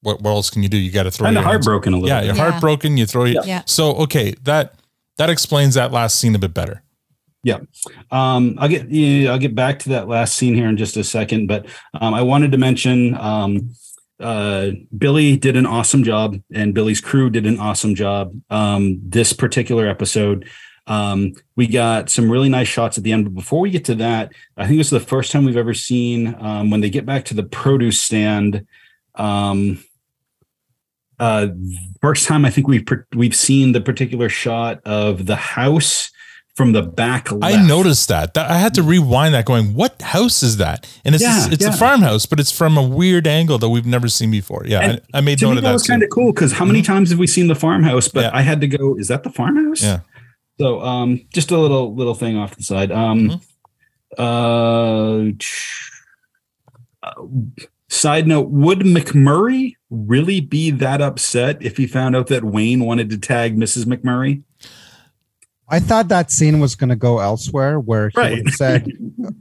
what, what else can you do? You got to throw kind your of heartbroken hands. a little. Yeah. You're yeah. heartbroken. You throw your, yeah. so, okay. That, that explains that last scene a bit better. Yeah. Um, I'll get, you know, I'll get back to that last scene here in just a second, but um, I wanted to mention, um, Uh, Billy did an awesome job and Billy's crew did an awesome job. Um, this particular episode, um, we got some really nice shots at the end, but before we get to that, I think this is the first time we've ever seen, um, when they get back to the produce stand, um, uh, first time I think we've, we've seen the particular shot of the house from the back left. I noticed that. that. I had to rewind that going, what house is that? And it's yeah, it's yeah. a farmhouse, but it's from a weird angle that we've never seen before. Yeah, I, I made note of that. That was kind of cool because how many times have we seen the farmhouse? But yeah. I had to go, is that the farmhouse? Yeah. So um, just a little little thing off the side. Um, mm-hmm. uh, side note, would McMurray really be that upset if he found out that Wayne wanted to tag Missus McMurray? I thought that scene was going to go elsewhere where he right. said,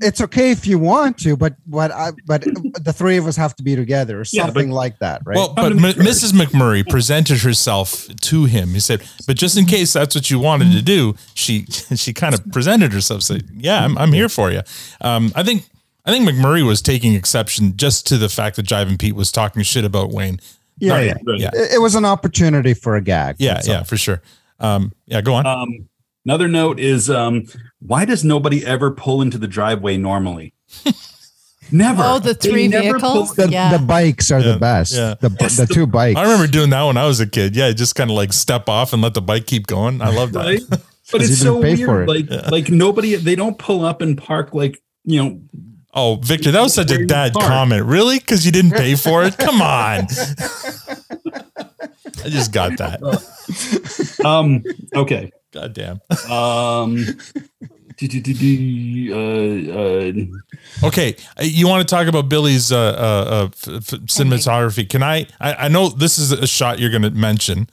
it's okay if you want to, but what I, but the three of us have to be together or something yeah, but, like that. Right. Well, but Missus McMurray presented herself to him. He said, but just in case that's what you wanted to do, she, she kind of presented herself. Said, yeah, I'm, I'm here for you. Um, I think, I think McMurray was taking exception just to the fact that Jive and Pete was talking shit about Wayne. Yeah. Not, yeah. yeah. It, it was an opportunity for a gag. Yeah. Yeah, for sure. Um, yeah, go on. Um, Another note is, um, why does nobody ever pull into the driveway normally? Never. Oh, the three vehicles? The, yeah. the bikes are yeah. the best. Yeah. The, yes, the, the two bikes. I remember doing that when I was a kid. Yeah, just kind of like step off and let the bike keep going. I love that. Right? But it's so weird. It. Like, yeah. like nobody, they don't pull up and park like, you know. Oh, Victor, that was such a dad comment. Really? Because you didn't pay for it? Come on. I just got that. um. Okay. God damn. um, do, do, do, do, uh, uh. Okay. You want to talk about Billy's uh, uh, f- f- cinematography. Can I, I, I know this is a shot you're going to mention,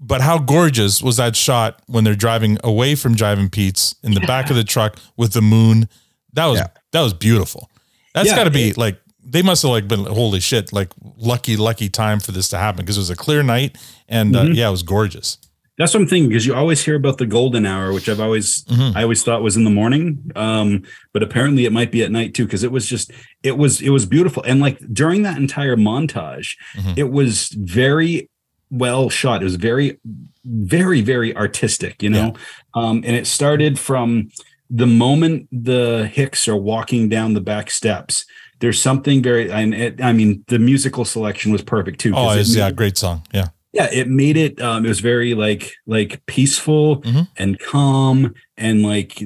but how gorgeous was that shot when they're driving away from Jive and Pete's in the yeah. back of the truck with the moon? That was, yeah. that was beautiful. That's yeah, gotta be it, like, they must've like been, holy shit, like lucky, lucky time for this to happen. Cause it was a clear night and mm-hmm. uh, yeah, it was gorgeous. That's what I'm thinking, because you always hear about the golden hour, which I've always, mm-hmm. I always thought was in the morning. Um, but apparently it might be at night too. Cause it was just, it was, it was beautiful. And like during that entire montage, mm-hmm. it was very well shot. It was very, very, very artistic, you know? Yeah. Um, and it started from the moment the Hicks are walking down the back steps. There's something very, and it, I mean, the musical selection was perfect too. Oh, it's, it yeah. Great song. Yeah. Yeah, it made it. Um, it was very like like peaceful mm-hmm. and calm and like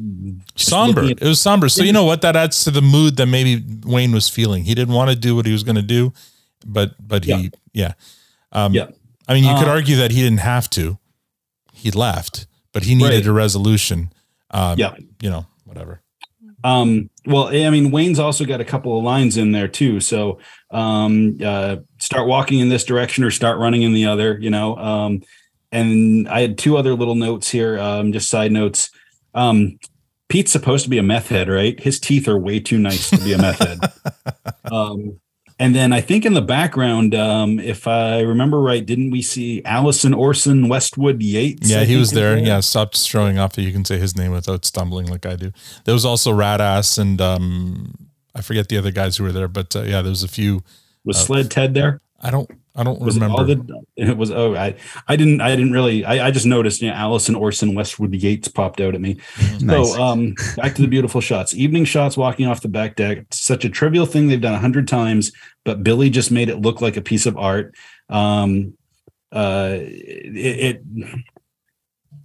somber. At- it was somber. So you know what? That adds to the mood that maybe Wayne was feeling. He didn't want to do what he was going to do, but but he yeah. Yeah. Um, yeah. I mean, you could um, argue that he didn't have to. He left, but he needed right. a resolution. Um, yeah. You know, whatever. Um. Well, I mean, Wayne's also got a couple of lines in there too. So. Um. Uh. Start walking in this direction or start running in the other, you know? Um, and I had two other little notes here. Um, just side notes. Um, Pete's supposed to be a meth head, right? His teeth are way too nice to be a meth head. Um, and then I think in the background, um, if I remember right, didn't we see Allison Orson Westwood Yates? Yeah, he was there. Yeah. Stop throwing off that you can say his name without stumbling like I do. There was also Radass and, um, I forget the other guys who were there, but uh, yeah, there was a few. Was uh, Sled Ted there? I don't, I don't was remember. It, all the, it was, oh, I, I didn't, I didn't really, I, I just noticed, you know, Allison Orson Westwood Yates popped out at me. Nice. So um, back to the beautiful shots, evening shots, walking off the back deck, such a trivial thing they've done a hundred times, but Billy just made it look like a piece of art. Um, uh, it, it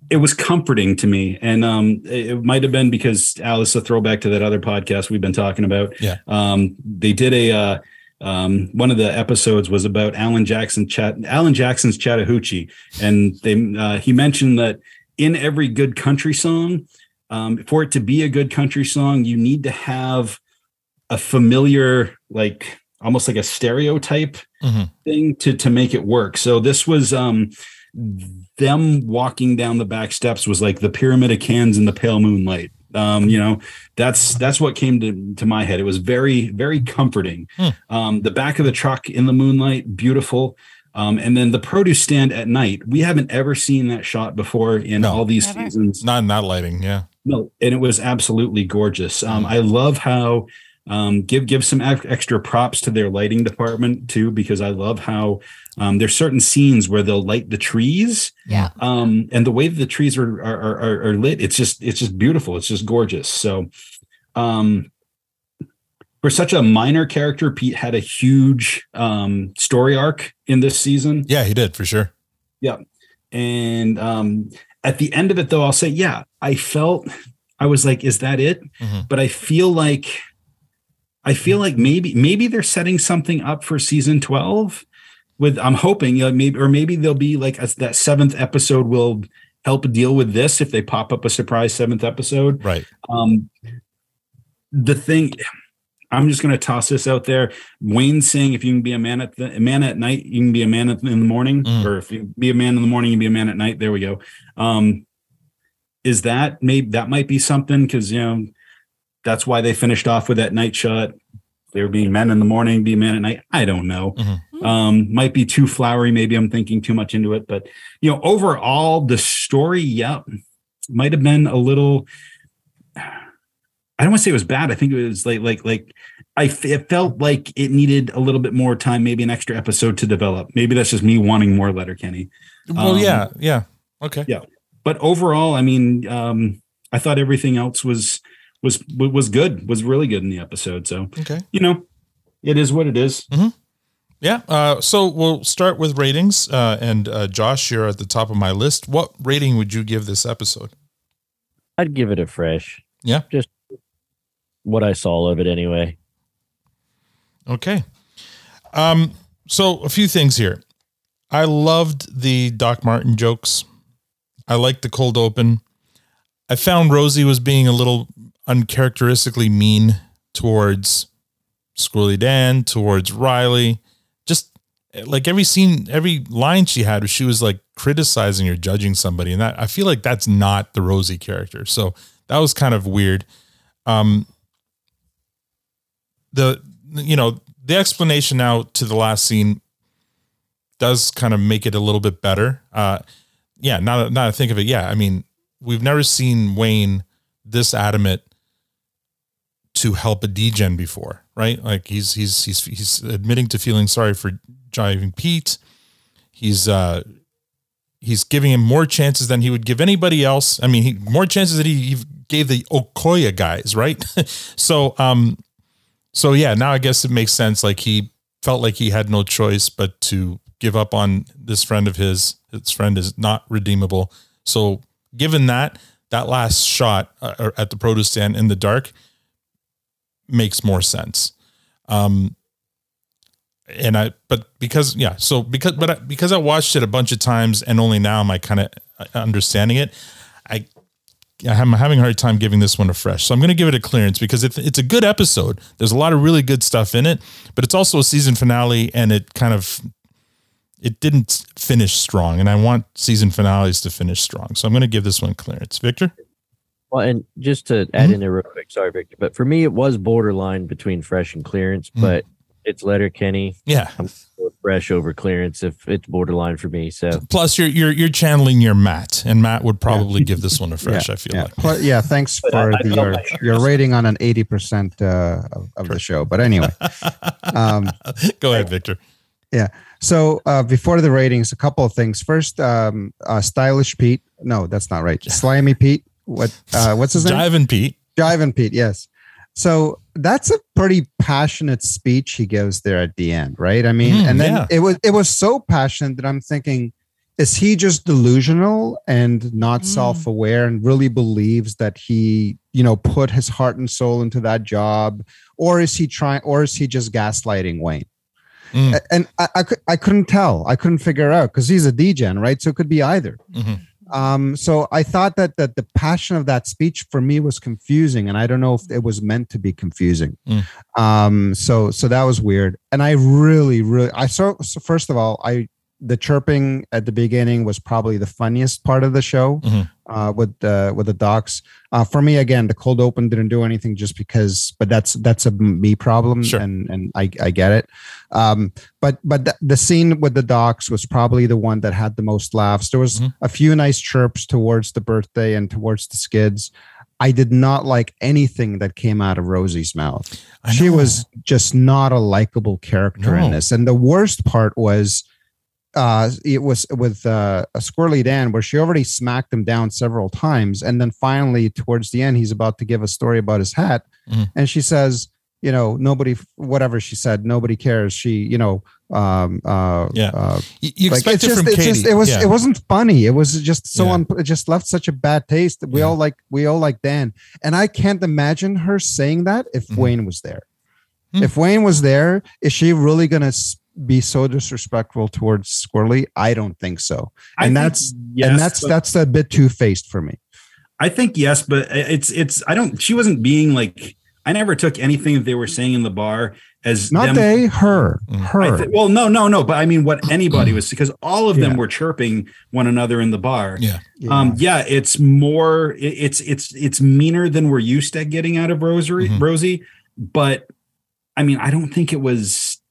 it was comforting to me. And um, it might have been because, Al, it's a throwback to that other podcast we've been talking about. Yeah. Um, they did a uh, um, one of the episodes was about Alan Jackson chat, Alan Jackson's Chattahoochee, and they uh, he mentioned that in every good country song, um, for it to be a good country song, you need to have a familiar, like almost like a stereotype mm-hmm. thing to to make it work. So this was. Um, them walking down the back steps was like the Pyramid of Cans in the pale moonlight. Um, you know, that's, that's what came to, to my head. It was very, very comforting. Hmm. Um, the back of the truck in the moonlight, beautiful. Um, and then the produce stand at night, we haven't ever seen that shot before in no, all these never. seasons. Not in that lighting. Yeah. No. And it was absolutely gorgeous. Um, hmm. I love how, Um, give give some extra props to their lighting department too, because I love how um, there's certain scenes where they'll light the trees, yeah, um, and the way that the trees are are, are are lit, it's just it's just beautiful, it's just gorgeous. So, um, for such a minor character, Pete had a huge um, story arc in this season. Yeah, he did for sure. Yeah, and um, at the end of it, though, I'll say, yeah, I felt I was like, is that it? Mm-hmm. But I feel like. I feel like maybe maybe they're setting something up for season twelve with I'm hoping you know, maybe or maybe there'll be like a, that seventh episode will help deal with this if they pop up a surprise seventh episode. Right. Um, the thing I'm just going to toss this out there. Wayne's saying if you can be a man at the, a man at night, you can be a man in the morning mm. or if you be a man in the morning, you can be a man at night. There we go. Um, is that maybe that might be something because, you know, that's why they finished off with that night shot. They were being men in the morning, being men at night. I don't know. Mm-hmm. Um, might be too flowery. Maybe I'm thinking too much into it, but you know, overall the story, yeah, might've been a little, I don't want to say it was bad. I think it was like, like, like I it felt like it needed a little bit more time, maybe an extra episode to develop. Maybe that's just me wanting more Letterkenny. Well, um, yeah. Yeah. Okay. Yeah. But overall, I mean, um, I thought everything else was, was was good, was really good in the episode. So, okay. You know, it is what it is. Mm-hmm. Yeah. Uh, so we'll start with ratings. Uh, and uh, Josh, you're at the top of my list. What rating would you give this episode? I'd give it a fresh. Yeah. Just what I saw of it anyway. Okay. Um. So a few things here. I loved the Doc Martin jokes. I liked the cold open. I found Rosie was being a little uncharacteristically mean towards Squirrely Dan, towards Riley. Just like every scene, every line she had, she was like criticizing or judging somebody. And that, I feel like that's not the Rosie character. So that was kind of weird. Um, the, you know, the explanation now to the last scene does kind of make it a little bit better. Uh, yeah. Now, now I think of it. Yeah. I mean, we've never seen Wayne this adamant to help a degen before, right? Like he's, he's, he's, he's admitting to feeling sorry for jiving Pete. He's, uh, he's giving him more chances than he would give anybody else. I mean, he, more chances that he, he gave the Okoye guys. Right. so, um, so yeah, now I guess it makes sense. Like he felt like he had no choice but to give up on this friend of his. His friend is not redeemable. So given that, that last shot uh, at the produce stand in the dark makes more sense. Um, and I, but because, yeah, so because, but I, because I watched it a bunch of times and only now am I kind of understanding it. I, I'm having a hard time giving this one a fresh. So I'm going to give it a clearance because it, it's a good episode. There's a lot of really good stuff in it, but it's also a season finale and it kind of, it didn't finish strong, and I want season finales to finish strong. So I'm going to give this one clearance. Victor? Well, and just to add mm-hmm. in there real quick, sorry, Victor, but for me, it was borderline between fresh and clearance, mm-hmm. but it's Letterkenny. Yeah. I'm fresh over clearance if it's borderline for me. So plus you're, you're, you're channeling your Matt, and Matt would probably yeah. give this one a fresh, yeah. I feel yeah. like. Well, yeah. Thanks but for I, the, I your, like your rating on an eighty percent uh, of, of the show, but anyway, um, go ahead, Victor. Yeah. So uh, before the ratings, a couple of things. First, um, uh, stylish Pete. No, that's not right. Slimy Pete. What? Uh, what's his name? Jivin' Pete. Jivin' Pete. Yes. So that's a pretty passionate speech he gives there at the end, right? I mean, mm, and then yeah. it was it was so passionate that I'm thinking, Is he just delusional and not mm. self-aware and really believes that he, you know, put his heart and soul into that job? Or is he trying, or is he just gaslighting Wayne? Mm. And I, I, I couldn't tell. I couldn't figure out because he's a D-gen, right? So it could be either. Mm-hmm. Um, so I thought that, that the passion of that speech for me was confusing. And I don't know if it was meant to be confusing. Mm. Um, so, so that was weird. And I really, really, I so, so first of all, I, the chirping at the beginning was probably the funniest part of the show mm-hmm. uh, with the uh, with the docs. Uh, for me, again, the cold open didn't do anything just because. But that's that's a me problem, sure. and and I, I get it. Um, but but the, the scene with the docs was probably the one that had the most laughs. There was mm-hmm. a few nice chirps towards the birthday and towards the skids. I did not like anything that came out of Rosie's mouth. She was just not a likable character no. in this. And the worst part was. Uh, it was with uh, a Squirrely Dan where she already smacked him down several times. And then finally, towards the end, he's about to give a story about his hat. Mm. And she says, you know, nobody, whatever she said, nobody cares. She, you know, um, uh, yeah. Uh, you you like, expect it just, from Katie. Just, it, was, yeah. it wasn't funny. It was just so, yeah. un- it just left such a bad taste. We yeah. all like, we all like Dan. And I can't imagine her saying that if mm-hmm. Wayne was there. Mm. If Wayne was there, is she really going to sp- be so disrespectful towards Squirrely? I don't think so. And I that's yes, and that's that's a bit two-faced for me. I think yes, but it's it's I don't she wasn't being like I never took anything that they were saying in the bar as not them, they her her th- well no no no but I mean what anybody was because all of them yeah. were chirping one another in the bar. Yeah. yeah. Um yeah, it's more it, it's it's it's meaner than we're used to getting out of Rosie mm-hmm. Rosie, but I mean I don't think it was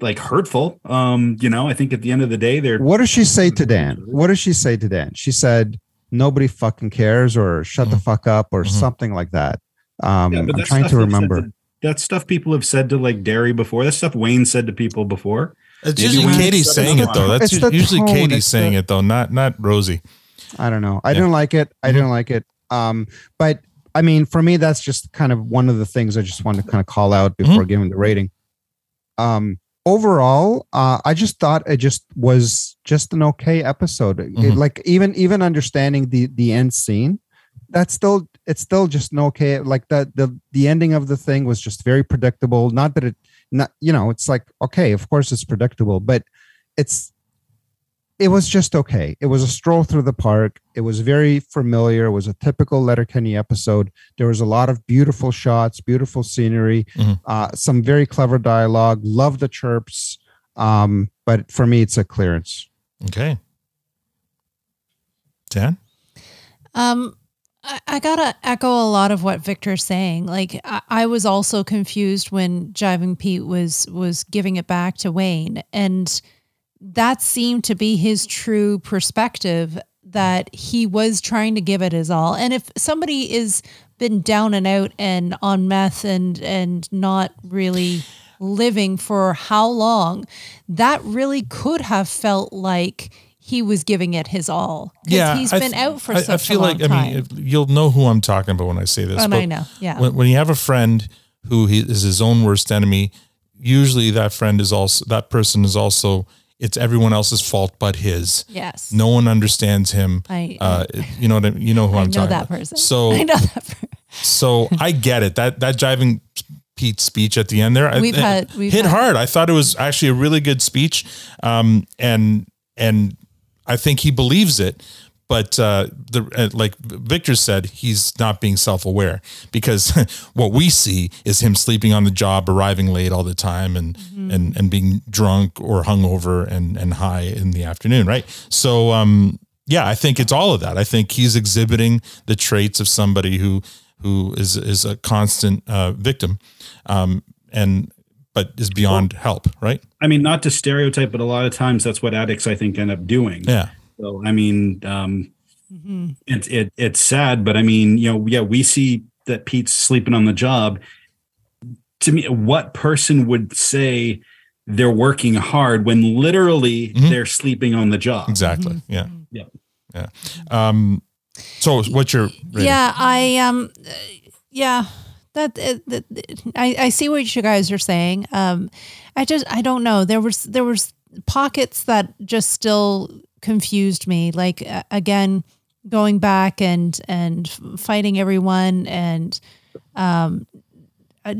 like hurtful. Um, you know, I think at the end of the day, they're. What does she say to Dan? What does she say to Dan? She said, nobody fucking cares or shut mm-hmm. the fuck up or mm-hmm. something like that. Um, yeah, I'm trying to remember. To, that's stuff people have said to like Derry before. That's stuff Wayne said to people before. It's usually Katie's saying it though. That's u- usually tone. Katie's it's saying the, it though. Not, not Rosie. I don't know. I yeah. didn't like it. I mm-hmm. didn't like it. Um, but I mean, for me, that's just kind of one of the things I just want to kind of call out before mm-hmm. giving the rating. Um, Overall, uh, I just thought it just was just an okay episode. Mm-hmm. It, like even even understanding the the end scene, that's still it's still just an okay. Like the the the ending of the thing was just very predictable. Not that it not you know it's like okay, of course it's predictable, but it's it was just okay. It was a stroll through the park. It was very familiar. It was a typical Letterkenny episode. There was a lot of beautiful shots, beautiful scenery, mm-hmm. uh, some very clever dialogue. Love the chirps. Um, but for me, it's a clearance. Okay. Dan? Um, I, I got to echo a lot of what Victor's saying. Like I, I was also confused when Jiving Pete was, was giving it back to Wayne and that seemed to be his true perspective that he was trying to give it his all. And if somebody is been down and out and on meth and, and not really living for how long, that really could have felt like he was giving it his all. Yeah. He's been I, out for I, such I feel a long like, time. I mean, you'll know who I'm talking about when I say this. Um, I know. Yeah. When, when you have a friend who is his own worst enemy, usually that friend is also, that person is also, it's everyone else's fault but his. Yes. No one understands him. I, uh, you know what I mean? You know who I I'm know talking that about. Person. So, I know that person. So I get it. That that Jiving Pete speech at the end there we've I, had, we've hit had. hard. I thought it was actually a really good speech. Um, and and I think he believes it. But uh, the uh, like Victor said, he's not being self-aware because what we see is him sleeping on the job, arriving late all the time, and mm-hmm. and and being drunk or hungover and and high in the afternoon, right? So um, yeah, I think it's all of that. I think he's exhibiting the traits of somebody who who is is a constant uh, victim, um, and but is beyond well, help, right? I mean, not to stereotype, but a lot of times that's what addicts, I think, end up doing. Yeah. So, I mean, um, mm-hmm. it, it, it's sad, but I mean, you know, yeah, we see that Pete's sleeping on the job. To me, what person would say they're working hard when literally mm-hmm. they're sleeping on the job? Exactly. Mm-hmm. Yeah. Yeah. Yeah. Um, so what's your rating? Yeah, I, um, yeah, that, that, that I, I see what you guys are saying. Um, I just, I don't know. There was, there was pockets that just still confused me. Like, again, going back and, and fighting everyone. And, um,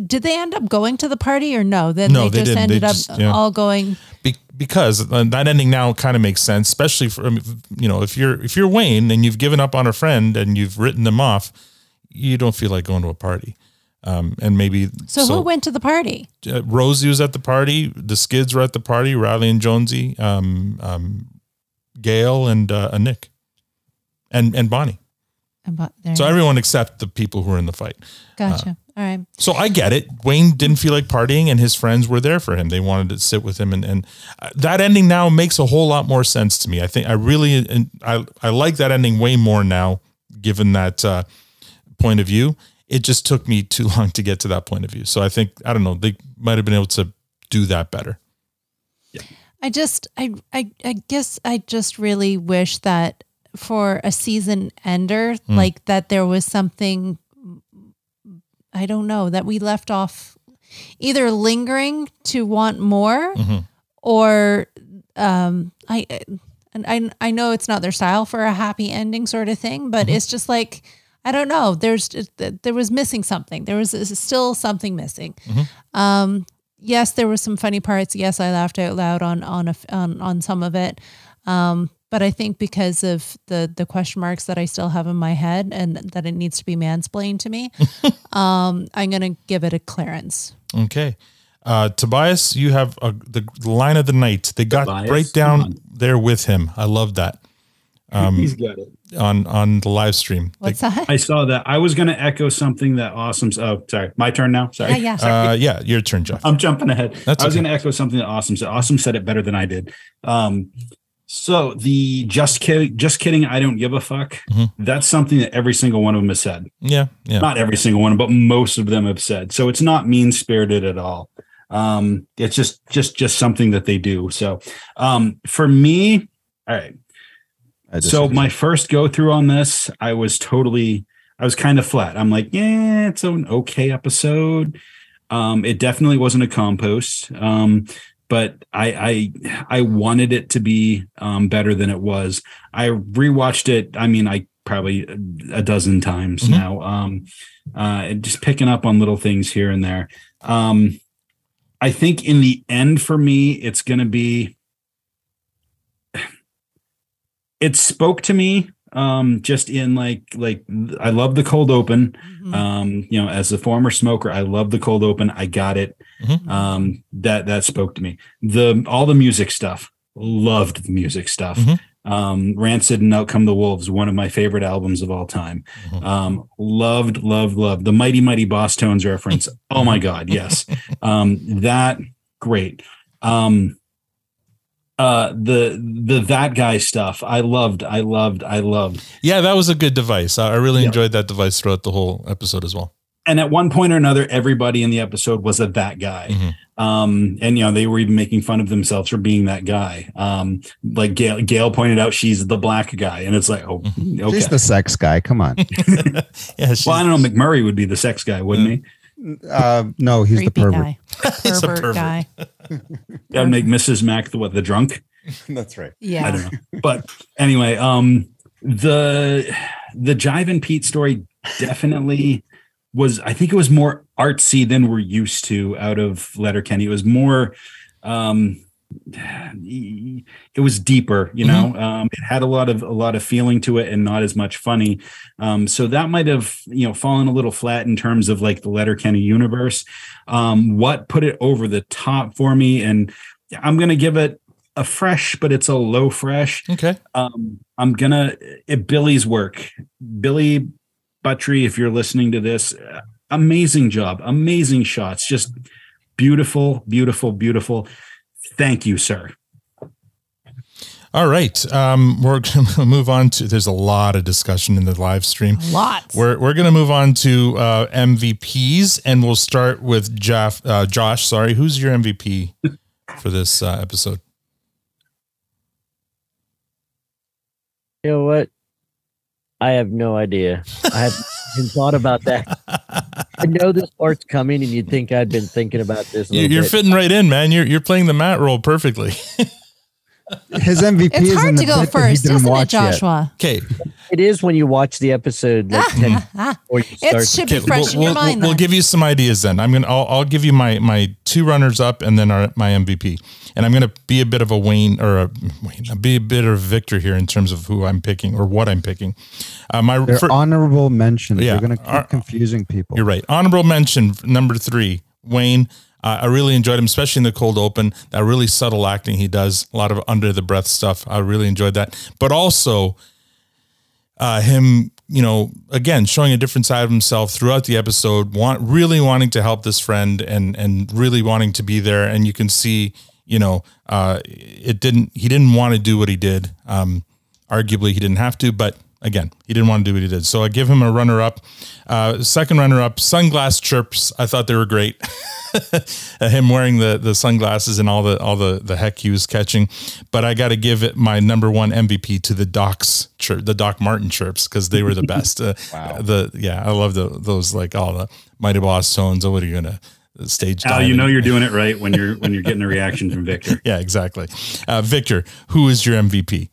did they end up going to the party or no? Then no, they, they just didn't. ended they up just, yeah. all going. Be- because that ending now kind of makes sense, especially for, you know, if you're, if you're Wayne and you've given up on a friend and you've written them off, you don't feel like going to a party. Um, and maybe so, so who went to the party? Uh, Rosie was at the party. The Skids were at the party. Riley and Jonesy, um, um, Gail and uh, Annick, and and Bonnie. About there. So everyone except the people who were in the fight. Gotcha. Uh, All right. So I get it. Wayne didn't feel like partying, and his friends were there for him. They wanted to sit with him, and and that ending now makes a whole lot more sense to me. I think I really and I I like that ending way more now, given that uh, point of view. It just took me too long to get to that point of view. So I think, I don't know, they might've been able to do that better. Yeah. I just, I, I, I guess I just really wish that for a season ender, mm. like that there was something, I don't know, that we left off either lingering to want more mm-hmm. or, um, I, and I, I know it's not their style for a happy ending sort of thing, but mm-hmm. it's just like, I don't know. There's, there was missing something. There was still something missing. Mm-hmm. Um, yes, there were some funny parts. Yes, I laughed out loud on on a, on, on some of it. Um, but I think because of the the question marks that I still have in my head and that it needs to be mansplained to me, um, I'm going to give it a clearance. Okay. Uh, Tobias, you have a, the line of the night. They got Tobias, right down there with him. I love that. Um, He's got it on, on the live stream. What's that? I saw that. I was going to echo something that Awesome's. Oh, sorry. My turn now. Sorry. Yeah, yeah. Sorry. Uh, yeah your turn, Jeff. I'm jumping ahead. That's I was okay. going to echo something that Awesome said. Awesome said it better than I did. Um, so the just kidding, just kidding. I don't give a fuck. Mm-hmm. That's something that every single one of them has said. Yeah. yeah. Not every single one, but most of them have said. So it's not mean spirited at all. Um, it's just, just, just something that they do. So, um, for me, all right. So my first go through on this, I was totally, I was kind of flat. I'm like, yeah, it's an okay episode. Um, it definitely wasn't a compost, um, but I, I, I wanted it to be um, better than it was. I rewatched it. I mean, I probably a dozen times mm-hmm. now. Um, uh, just picking up on little things here and there. Um, I think in the end for me, it's going to be. It spoke to me um, just in like, like I love the cold open, mm-hmm. um, you know, as a former smoker, I love the cold open. I got it. Mm-hmm. Um, that, that spoke to me. The, all the music stuff, loved the music stuff. Mm-hmm. Um, Rancid and Out Come the Wolves, one of my favorite albums of all time. Mm-hmm. Um, loved, loved, loved the Mighty Mighty Boss Tones reference. Oh my God. Yes. um, that great. Um, Uh, the the that guy stuff I loved I loved I loved yeah that was a good device. I really yeah. enjoyed that device throughout the whole episode as well, and at one point or another everybody in the episode was a that guy. Mm-hmm. um, and you know they were even making fun of themselves for being that guy. Um, like Gail, Gail pointed out she's the black guy and it's like oh okay. She's the sex guy, come on. yeah, well I don't know, McMurray would be the sex guy wouldn't yeah. he? Uh, no, he's Creepy the pervert. Guy. he's pervert, pervert guy. That would make Missus Mac the what the drunk. That's right. Yeah, I don't know. But anyway, um, the the Jive and Pete story definitely was. I think it was more artsy than we're used to out of Letterkenny. It was more. Um, it was deeper, you know. Mm-hmm. Um, it had a lot of a lot of feeling to it, and not as much funny. Um, so that might have, you know, fallen a little flat in terms of like the Letterkenny universe. Um, what put it over the top for me, and I'm gonna give it a fresh, but it's a low fresh. Okay. Um, I'm gonna it, Billy's work, Billy Buttry. If you're listening to this, amazing job, amazing shots, just beautiful, beautiful, beautiful. Thank you, sir. All right. Um, we're going to move on to, there's a lot of discussion in the live stream. Lots. We're, we're going to move on to uh, M V Ps, and we'll start with Jeff, uh, Josh. Sorry. Who's your M V P for this uh, episode? You know what? I have no idea. I haven't thought about that. I know this part's coming, and you'd think I'd been thinking about this. You're bit. Fitting right in, man. You're you're playing the Matt role perfectly. His M V P it's is hard in the to go first, isn't it, Joshua? Okay. It is when you watch the episode. Like ten, or you start. It should be okay, fresh we'll, in your we'll, mind. We'll then. give you some ideas then. I'm gonna. I'll, I'll give you my my two runners up and then our, my M V P. And I'm gonna be a bit of a Wayne or a Wayne. I'll be a bit of Victor here in terms of who I'm picking or what I'm picking. Uh, my They're for, honorable mentions. Yeah, They're gonna keep our, confusing people. You're right. Honorable mention number three, Wayne. Uh, I really enjoyed him, especially in the cold open. That really subtle acting he does, a lot of under the breath stuff. I really enjoyed that. But also uh, him, you know, again, showing a different side of himself throughout the episode, want, really wanting to help this friend and and really wanting to be there. And you can see, you know, uh, it didn't. he didn't want to do what he did. Um, arguably, he didn't have to, but again, he didn't want to do what he did. So I give him a runner-up. Uh, second runner-up, sunglass chirps. I thought they were great. Him wearing the the sunglasses and all the all the, the heck he was catching. But I got to give it my number one M V P to the Doc's chirp, the Doc Martin chirps, because they were the best. Uh, wow. The yeah, I love the, those like all the Mighty Boss tones. Oh, what are you gonna? Stage Al, you know you're doing it right when you're when you're getting a reaction from Victor. Yeah, exactly. Uh, Victor, who is your M V P?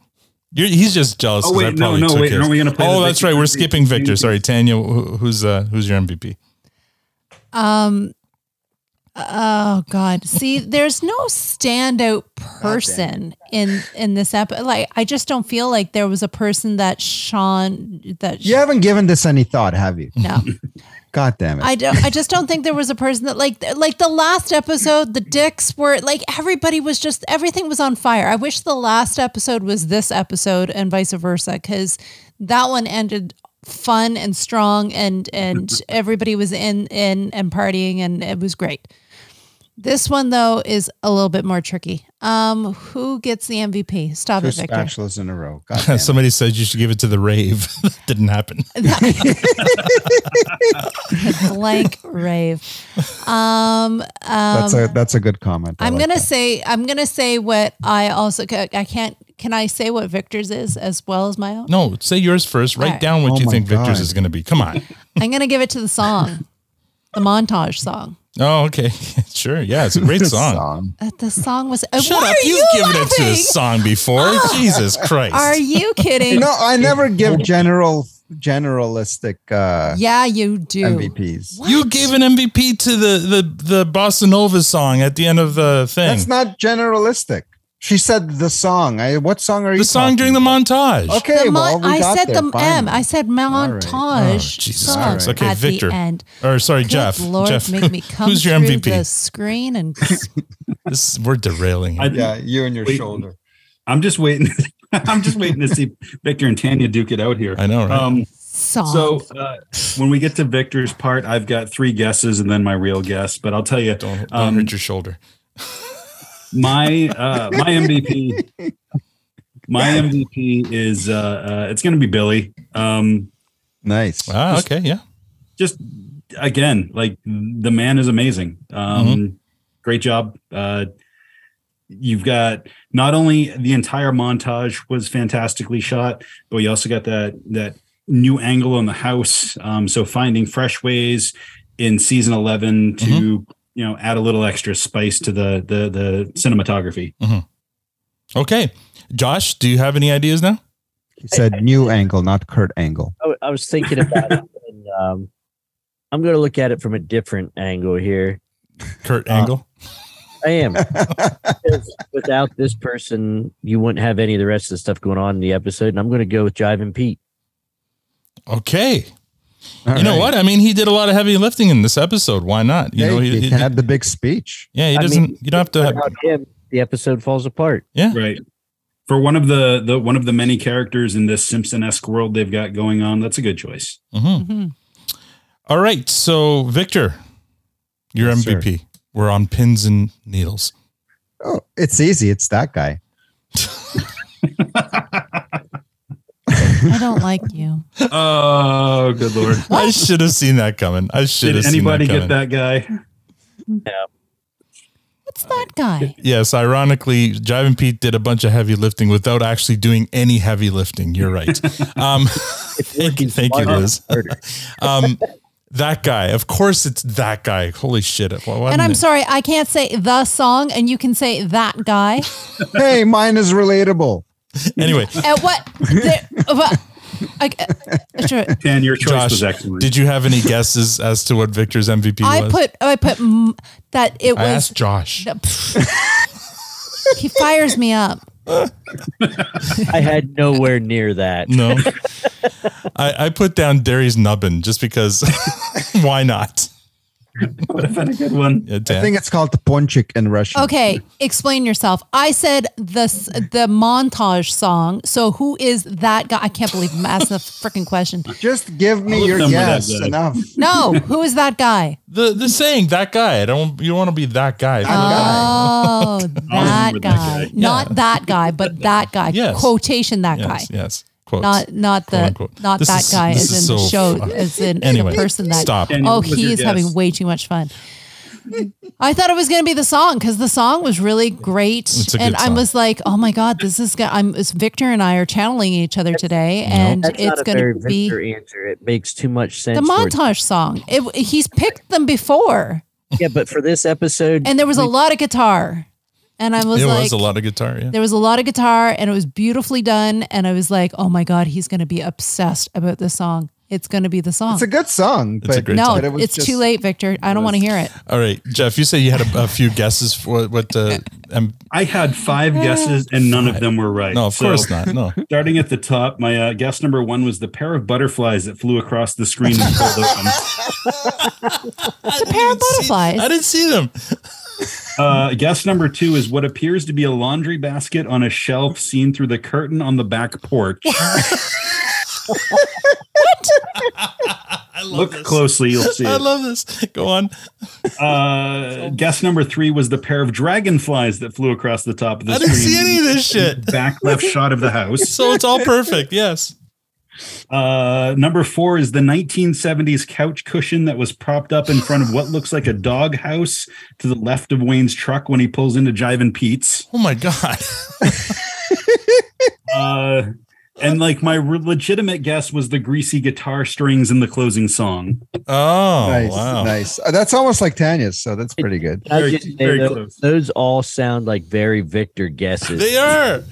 You're, he's just jealous. Oh wait, I no, no, wait. Aren't we gonna play? Oh, that's Victor right. We're M V P. Skipping Victor. Sorry, Tanya. Who, who's uh, who's your M V P? Um. Oh God. See, there's no standout person in in this episode. Like, I just don't feel like there was a person that Sean that you Sean, haven't given this any thought, have you? No. God damn it. I don't, I just don't think there was a person that like, like the last episode, the dicks were like, everybody was just, everything was on fire. I wish the last episode was this episode and vice versa. 'Cause that one ended fun and strong and, and everybody was in, in and partying and it was great. This one though is a little bit more tricky. Um, who gets the M V P? Stop Two it, Victor. Spatulas in a row. Somebody says you should give it to the rave. That didn't happen. Blank rave. Um, um, that's a that's a good comment. I I'm like gonna that. say I'm gonna say what I also I can't. Can I say what Victor's is as well as my own? No, say yours first. Write right. down what oh you think God. Victor's is going to be. Come on. I'm going to give it to the song, the montage song. Oh, okay. Sure. Yeah, it's a great song. song. Uh, the song was... Uh, Shut up. You've you given laughing? it to a song before. Oh, Jesus Christ. Are you kidding? No, I never give general generalistic uh, yeah, you do. M V Ps. What? You gave an M V P to the, the, the Bossa Nova song at the end of the thing. That's not generalistic. She said the song. I, what song are you? The song during the montage. Okay, the mon- well, we I got said there, the finally. M. I said montage. Right. Oh, Jesus Christ. Okay, at Victor. The end. Or sorry, Good Jeff. Lord, Jeff, make me come who's your M V P? The screen and this, we're derailing. I, yeah, you and your wait, shoulder. I'm just waiting. I'm just waiting to see Victor and Tanya duke it out here. I know, right? Um, Song. So uh, when we get to Victor's part, I've got three guesses and then my real guess. But I'll tell you, don't, don't um, hurt your shoulder. My uh, my M V P, my M V P is uh, uh, it's going to be Billy. Um, nice. Wow. Just, okay. Yeah. Just again, like the man is amazing. Um, mm-hmm. Great job. Uh, you've got not only the entire montage was fantastically shot, but you also got that that new angle on the house. Um, so finding fresh ways in season eleven to. Mm-hmm. You know, add a little extra spice to the the, the cinematography. Mm-hmm. Okay, Josh, do you have any ideas now? He said I, I, new angle, not Kurt Angle. I, I was thinking about it. And, um, I'm going to look at it from a different angle here. Kurt uh, Angle? I am. Without this person, you wouldn't have any of the rest of the stuff going on in the episode. And I'm going to go with Jivin' Pete. Okay. All you right. know what? I mean, he did a lot of heavy lifting in this episode. Why not? You yeah, know, he, he had he, the big speech. Yeah, he doesn't. I mean, you don't have to. Have, him, the episode falls apart. Yeah, right. For one of the the one of the many characters in this Simpson-esque world they've got going on, that's a good choice. Mm-hmm. Mm-hmm. All right, so Victor, your yes, M V P. Sir. We're on pins and needles. Oh, it's easy. It's that guy. I don't like you. Oh, good Lord. What? I should have seen that coming. I should Did have seen that coming. Did anybody get that guy? Yeah. What's that guy? Yes, ironically, Jivin' Pete did a bunch of heavy lifting without actually doing any heavy lifting. You're right. Um, thank, thank you, Liz. um, That guy. Of course it's that guy. Holy shit. Well, and I'm it? sorry, I can't say the song and you can say that guy. Hey, mine is relatable. Anyway. At what? There, what I, uh, sure. Dan, your choice Josh, was excellent. Did you have any guesses as to what Victor's M V P I was? Put, I put m- that it I was. I asked Josh. The, he fires me up. I had nowhere near that. No. I, I put down Derry's nubbin just because why not? Would have been a good one. Yeah, I think it's called the ponchik in Russian. Okay, explain yourself. I said the the montage song. So who is that guy? I can't believe I'm asking the freaking question. Just give me your guess. Enough. No, who is that guy? The the saying that guy. I don't. You don't want to be that guy. That oh, guy. that guy. Yeah. Not that guy, but that guy. Yes. Quotation that yes, guy. Yes. Quotes. Not not the unquote. not this that is, guy as in so the show fun. as in anyway, the person that stop. oh he is guess? having way too much fun. I thought it was going to be the song because the song was really great, and I was like, oh my god, this is gonna, I'm it's Victor and I are channeling each other today, no. and That's it's going to be Victor answer. It makes too much sense. The montage song. It, he's picked them before. Yeah, but for this episode, and there was we, a lot of guitar. And I was it like, was a lot of guitar. Yeah. There was a lot of guitar and it was beautifully done. And I was like, oh my God, he's going to be obsessed about this song. It's going to be the song. It's a good song. But it's a great no, song. But it was it's just, too late, Victor. I don't want to hear it. All right. Jeff, you say you had a, a few guesses for what the. Um, I had five guesses and none of them were right. No, of so, course not. No. Starting at the top, my uh, guess number one was the pair of butterflies that flew across the screen and pulled open. The pair of butterflies? See, I didn't see them. Uh, guess number two is what appears to be a laundry basket on a shelf seen through the curtain on the back porch. What? I love Look this. closely, you'll see. I it. love this. Go on. Uh, guess number three was the pair of dragonflies that flew across the top of the I screen. I didn't see any of this shit. Back left shot of the house. So it's all perfect. Yes. Uh, number four is the nineteen seventies couch cushion that was propped up in front of what looks like a dog house to the left of Wayne's truck when he pulls into Jive and Pete's. Oh my God. uh, and like my re- legitimate guess was the greasy guitar strings in the closing song. Oh, nice. Wow. Nice. That's almost like Tanya's. So that's pretty good. Very, very those, close. Those all sound like very Victor guesses. They are.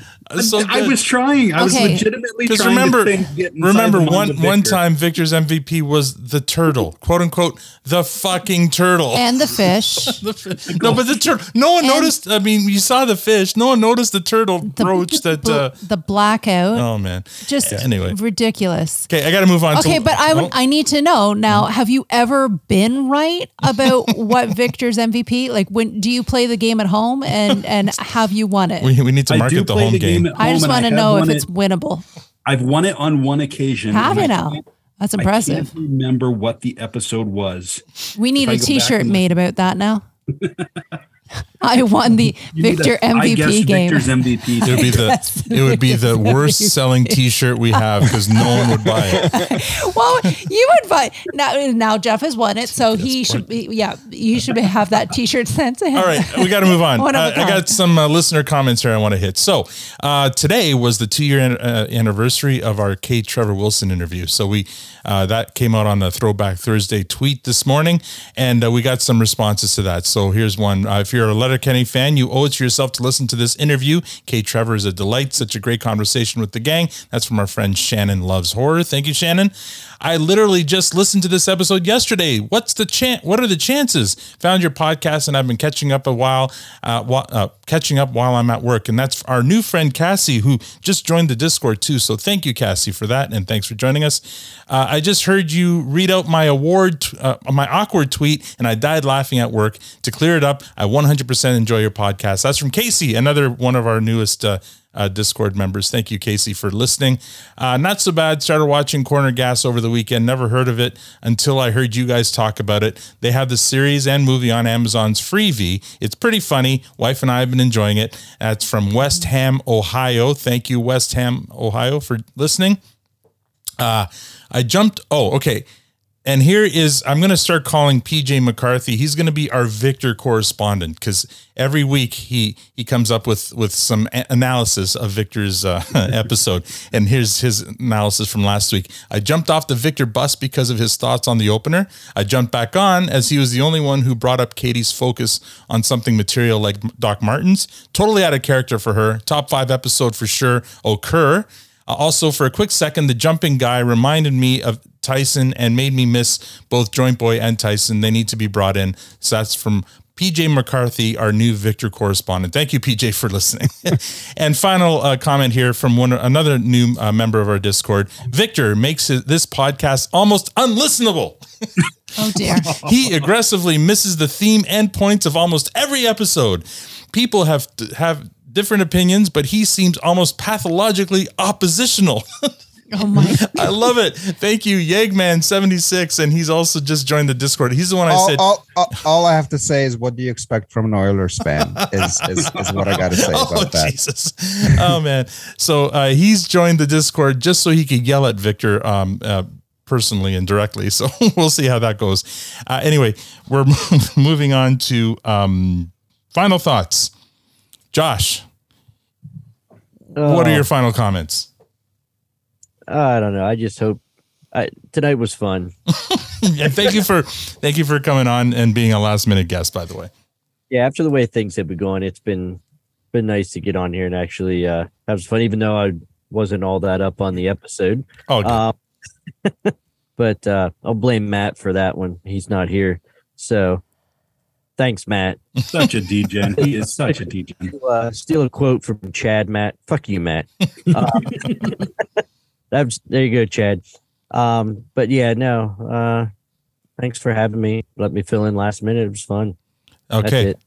So I was trying. I okay. was legitimately trying remember, to think. Get remember, one one time Victor's M V P was the turtle, quote unquote, the fucking turtle, and the fish. the fish. No, but the turtle. No one and noticed. I mean, you saw the fish. No one noticed the turtle the, brooch that bl- uh, the blackout. Oh man, just yeah. anyway, ridiculous. Okay, I got to move on. Okay, to, but I no? I need to know now. Have you ever been right about what Victor's M V P? Like, when do you play the game at home and and have you won it? We we need to market the home the game. I just want to know if it. it's winnable. I've won it on one occasion. Have you now? That's impressive. I can't remember what the episode was. We need if a t-shirt made the- about that now. I won the you Victor M V P I guess game. Victor's M V P. It would be the, it would be the worst selling t-shirt we have because no one would buy it. Well, you would buy now. Now Jeff has won it, so he That's should be. Yeah, you should have that t-shirt sent to him. All right, we got to move on. Uh, I got some uh, listener comments here I want to hit. So uh, today was the two-year an- uh, anniversary of our K. Trevor Wilson interview. So we uh, that came out on the Throwback Thursday tweet this morning, and uh, we got some responses to that. So here's one. Uh, if you're a Letterkenny fan, you owe it to yourself to listen to this interview. K. Trevor is a delight. Such a great conversation with the gang. That's from our friend Shannon Loves Horror. Thank you, Shannon. I literally just listened to this episode yesterday. What's the chan- What are the chances? Found your podcast and I've been catching up a while, uh, wa- uh, catching up while I'm at work. And that's our new friend Cassie, who just joined the Discord too. So thank you, Cassie, for that. And thanks for joining us. Uh, I just heard you read out my award, t- uh, my awkward tweet, and I died laughing at work. To clear it up, I one hundred percent enjoy your podcast. That's from Casey, another one of our newest uh, uh, Discord members. Thank you, Casey, for listening. Uh, not so bad. Started watching Corner Gas over the weekend. Never heard of it until I heard you guys talk about it. They have the series and movie on Amazon's Freevee. It's pretty funny. Wife and I have been enjoying it. That's from West Ham, Ohio. Thank you, West Ham, Ohio, for listening. Uh, I jumped. Oh, okay. And here is, I'm going to start calling P J McCarthy. He's going to be our Victor correspondent because every week he, he comes up with, with some a- analysis of Victor's uh, episode. And here's his analysis from last week. I jumped off the Victor bus because of his thoughts on the opener. I jumped back on as he was the only one who brought up Katie's focus on something material like Doc Martens. Totally out of character for her. Top five episode for sure. Occur. Also, for a quick second, the jumping guy reminded me of Tyson and made me miss both Joint Boy and Tyson. They need to be brought in. So that's from P J McCarthy, our new Victor correspondent. Thank you, P J, for listening. And final uh, comment here from one another new uh, member of our Discord. Victor makes his, this podcast almost unlistenable. Oh, dear. He aggressively misses the theme and points of almost every episode. People have have... different opinions, but he seems almost pathologically oppositional. Oh my! I love it. Thank you, Yegman seventy-six, and he's also just joined the Discord. He's the one I all, said. All, all, all I have to say is, what do you expect from an Oilers fan? Is is, is what I got to say oh, about that. Jesus. Oh man! So uh, he's joined the Discord just so he could yell at Victor. Um, uh, personally and directly. So we'll see how that goes. Uh, anyway, we're moving on to um, final thoughts. Josh, what are your final comments? I don't know. I just hope I, tonight was fun. And thank you for thank you for coming on and being a last minute guest, by the way. Yeah, after the way things have been going, it's been been nice to get on here and actually uh, have some fun, even though I wasn't all that up on the episode. Oh, okay. uh, but uh, I'll blame Matt for that one. He's not here, so. Thanks, Matt. Such a degen. He is such a degen. Uh, steal a quote from Chad, Matt. Fuck you, Matt. Um, that's, there you go, Chad. Um, but yeah, no. Uh, thanks for having me. Let me fill in last minute. It was fun. Okay. That's it.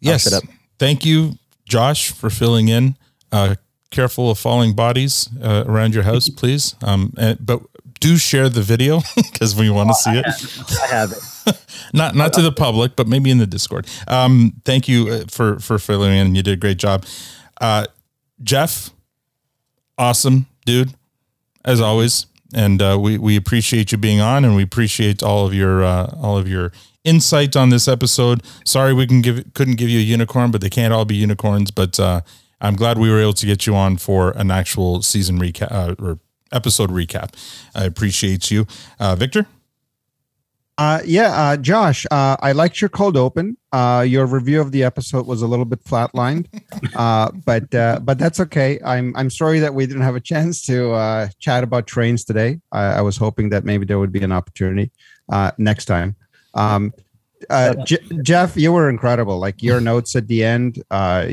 Yes. Up. Thank you, Josh, for filling in. Uh, careful of falling bodies uh, around your house, please. Um, and, but do share the video because we want to oh, see I it. Have, I have it. not not to the public, but maybe in the Discord. Um, thank you for, for filling in. You did a great job. Uh, Jeff, awesome dude, as always. And uh, we, we appreciate you being on, and we appreciate all of your uh, all of your insight on this episode. Sorry we can give couldn't give you a unicorn, but they can't all be unicorns. But uh, I'm glad we were able to get you on for an actual season recap uh, or episode recap. I appreciate you. Uh, Victor? Uh, yeah, uh, Josh, uh, I liked your cold open. Uh, your review of the episode was a little bit flatlined, uh, but uh, but that's okay. I'm I'm sorry that we didn't have a chance to uh, chat about trains today. I, I was hoping that maybe there would be an opportunity uh, next time. Um, uh, J- Jeff, you were incredible. Like your notes at the end. Uh,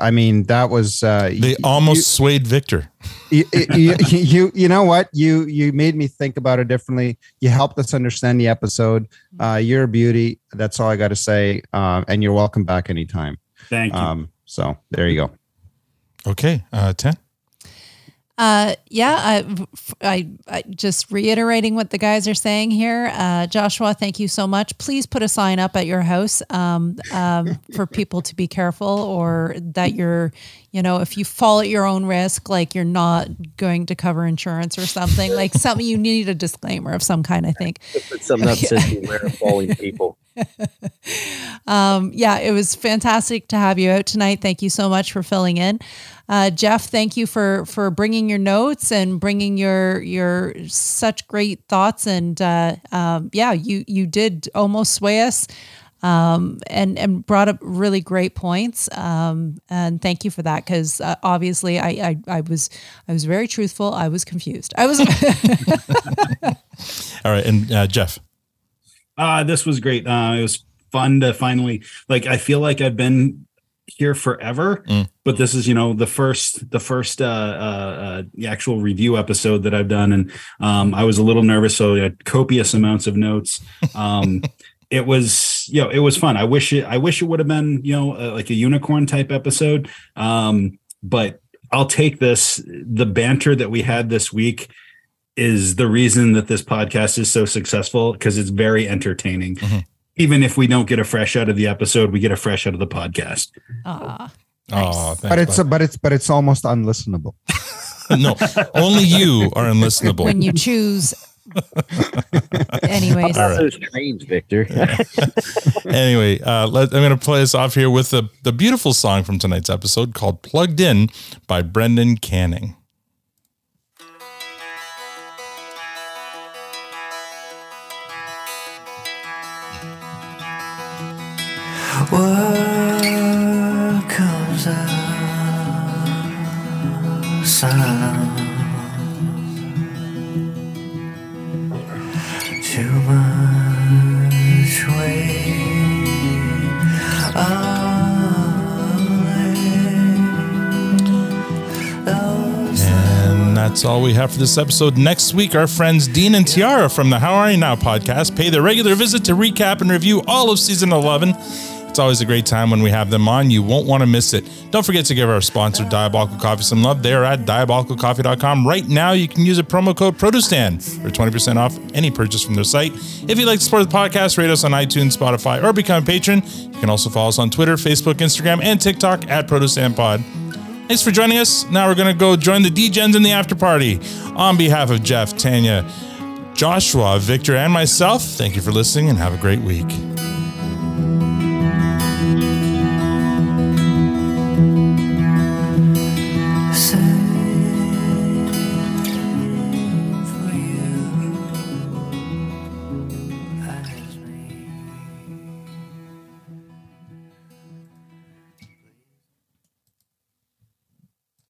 I mean, that was uh, they you, almost you, swayed Victor. You, you, you, you know what? You you made me think about it differently. You helped us understand the episode. Uh, you're a beauty. That's all I got to say. Uh, and you're welcome back anytime. Thank you. Um, so there you go. Okay, uh, ten. Uh, yeah, I, I, I just reiterating what the guys are saying here. Uh, Joshua, thank you so much. Please put a sign up at your house um, um, for people to be careful, or that you're, you know, if you fall at your own risk, like you're not going to cover insurance or something, like something you need a disclaimer of some kind, I think. Put something up says beware of falling people. um, yeah, it was fantastic to have you out tonight. Thank you so much for filling in. Uh, Jeff, thank you for, for bringing your notes and bringing your, your such great thoughts. And, uh, um, yeah, you, you did almost sway us, um, and, and brought up really great points. Um, and thank you for that. Cause uh, obviously I, I, I was, I was very truthful. I was confused. I was. All right. And, uh, Jeff, uh, this was great. Uh, it was fun to finally, like, I feel like I've been here forever, mm. but this is, you know, the first the first uh, uh, uh, actual review episode that I've done, and um, I was a little nervous, so I had copious amounts of notes. Um, it was, you know, it was fun. I wish it, I wish it would have been, you know, uh, like a unicorn type episode, um, but I'll take this. The banter that we had this week is the reason that this podcast is so successful, because it's very entertaining. Mm-hmm. Even if we don't get a fresh out of the episode, we get a fresh out of the podcast. Ah, nice. Oh, but it's a, but it's but it's almost unlistenable. No, only you are unlistenable. When you choose Anyways, that's so strange, Victor. Yeah. Anyway, uh, let, I'm going to play us off here with the, the beautiful song from tonight's episode called Plugged In by Brendan Canning. What comes out sound too much weight on. And that's all we have for this episode. Next week, our friends Dean and Tiara from the How Are You Now podcast pay their regular visit to recap and review all of season eleven. It's always a great time when we have them on. You won't want to miss it. Don't forget to give our sponsor, Diabolical Coffee, some love. They are at diabolical coffee dot com. Right now, you can use a promo code PRODUSTAN for twenty percent off any purchase from their site. If you'd like to support the podcast, rate us on iTunes, Spotify, or become a patron. You can also follow us on Twitter, Facebook, Instagram, and TikTok at ProdustanPod. Thanks for joining us. Now we're going to go join the D-Gens in the after party. On behalf of Jeff, Tanya, Joshua, Victor, and myself, thank you for listening and have a great week.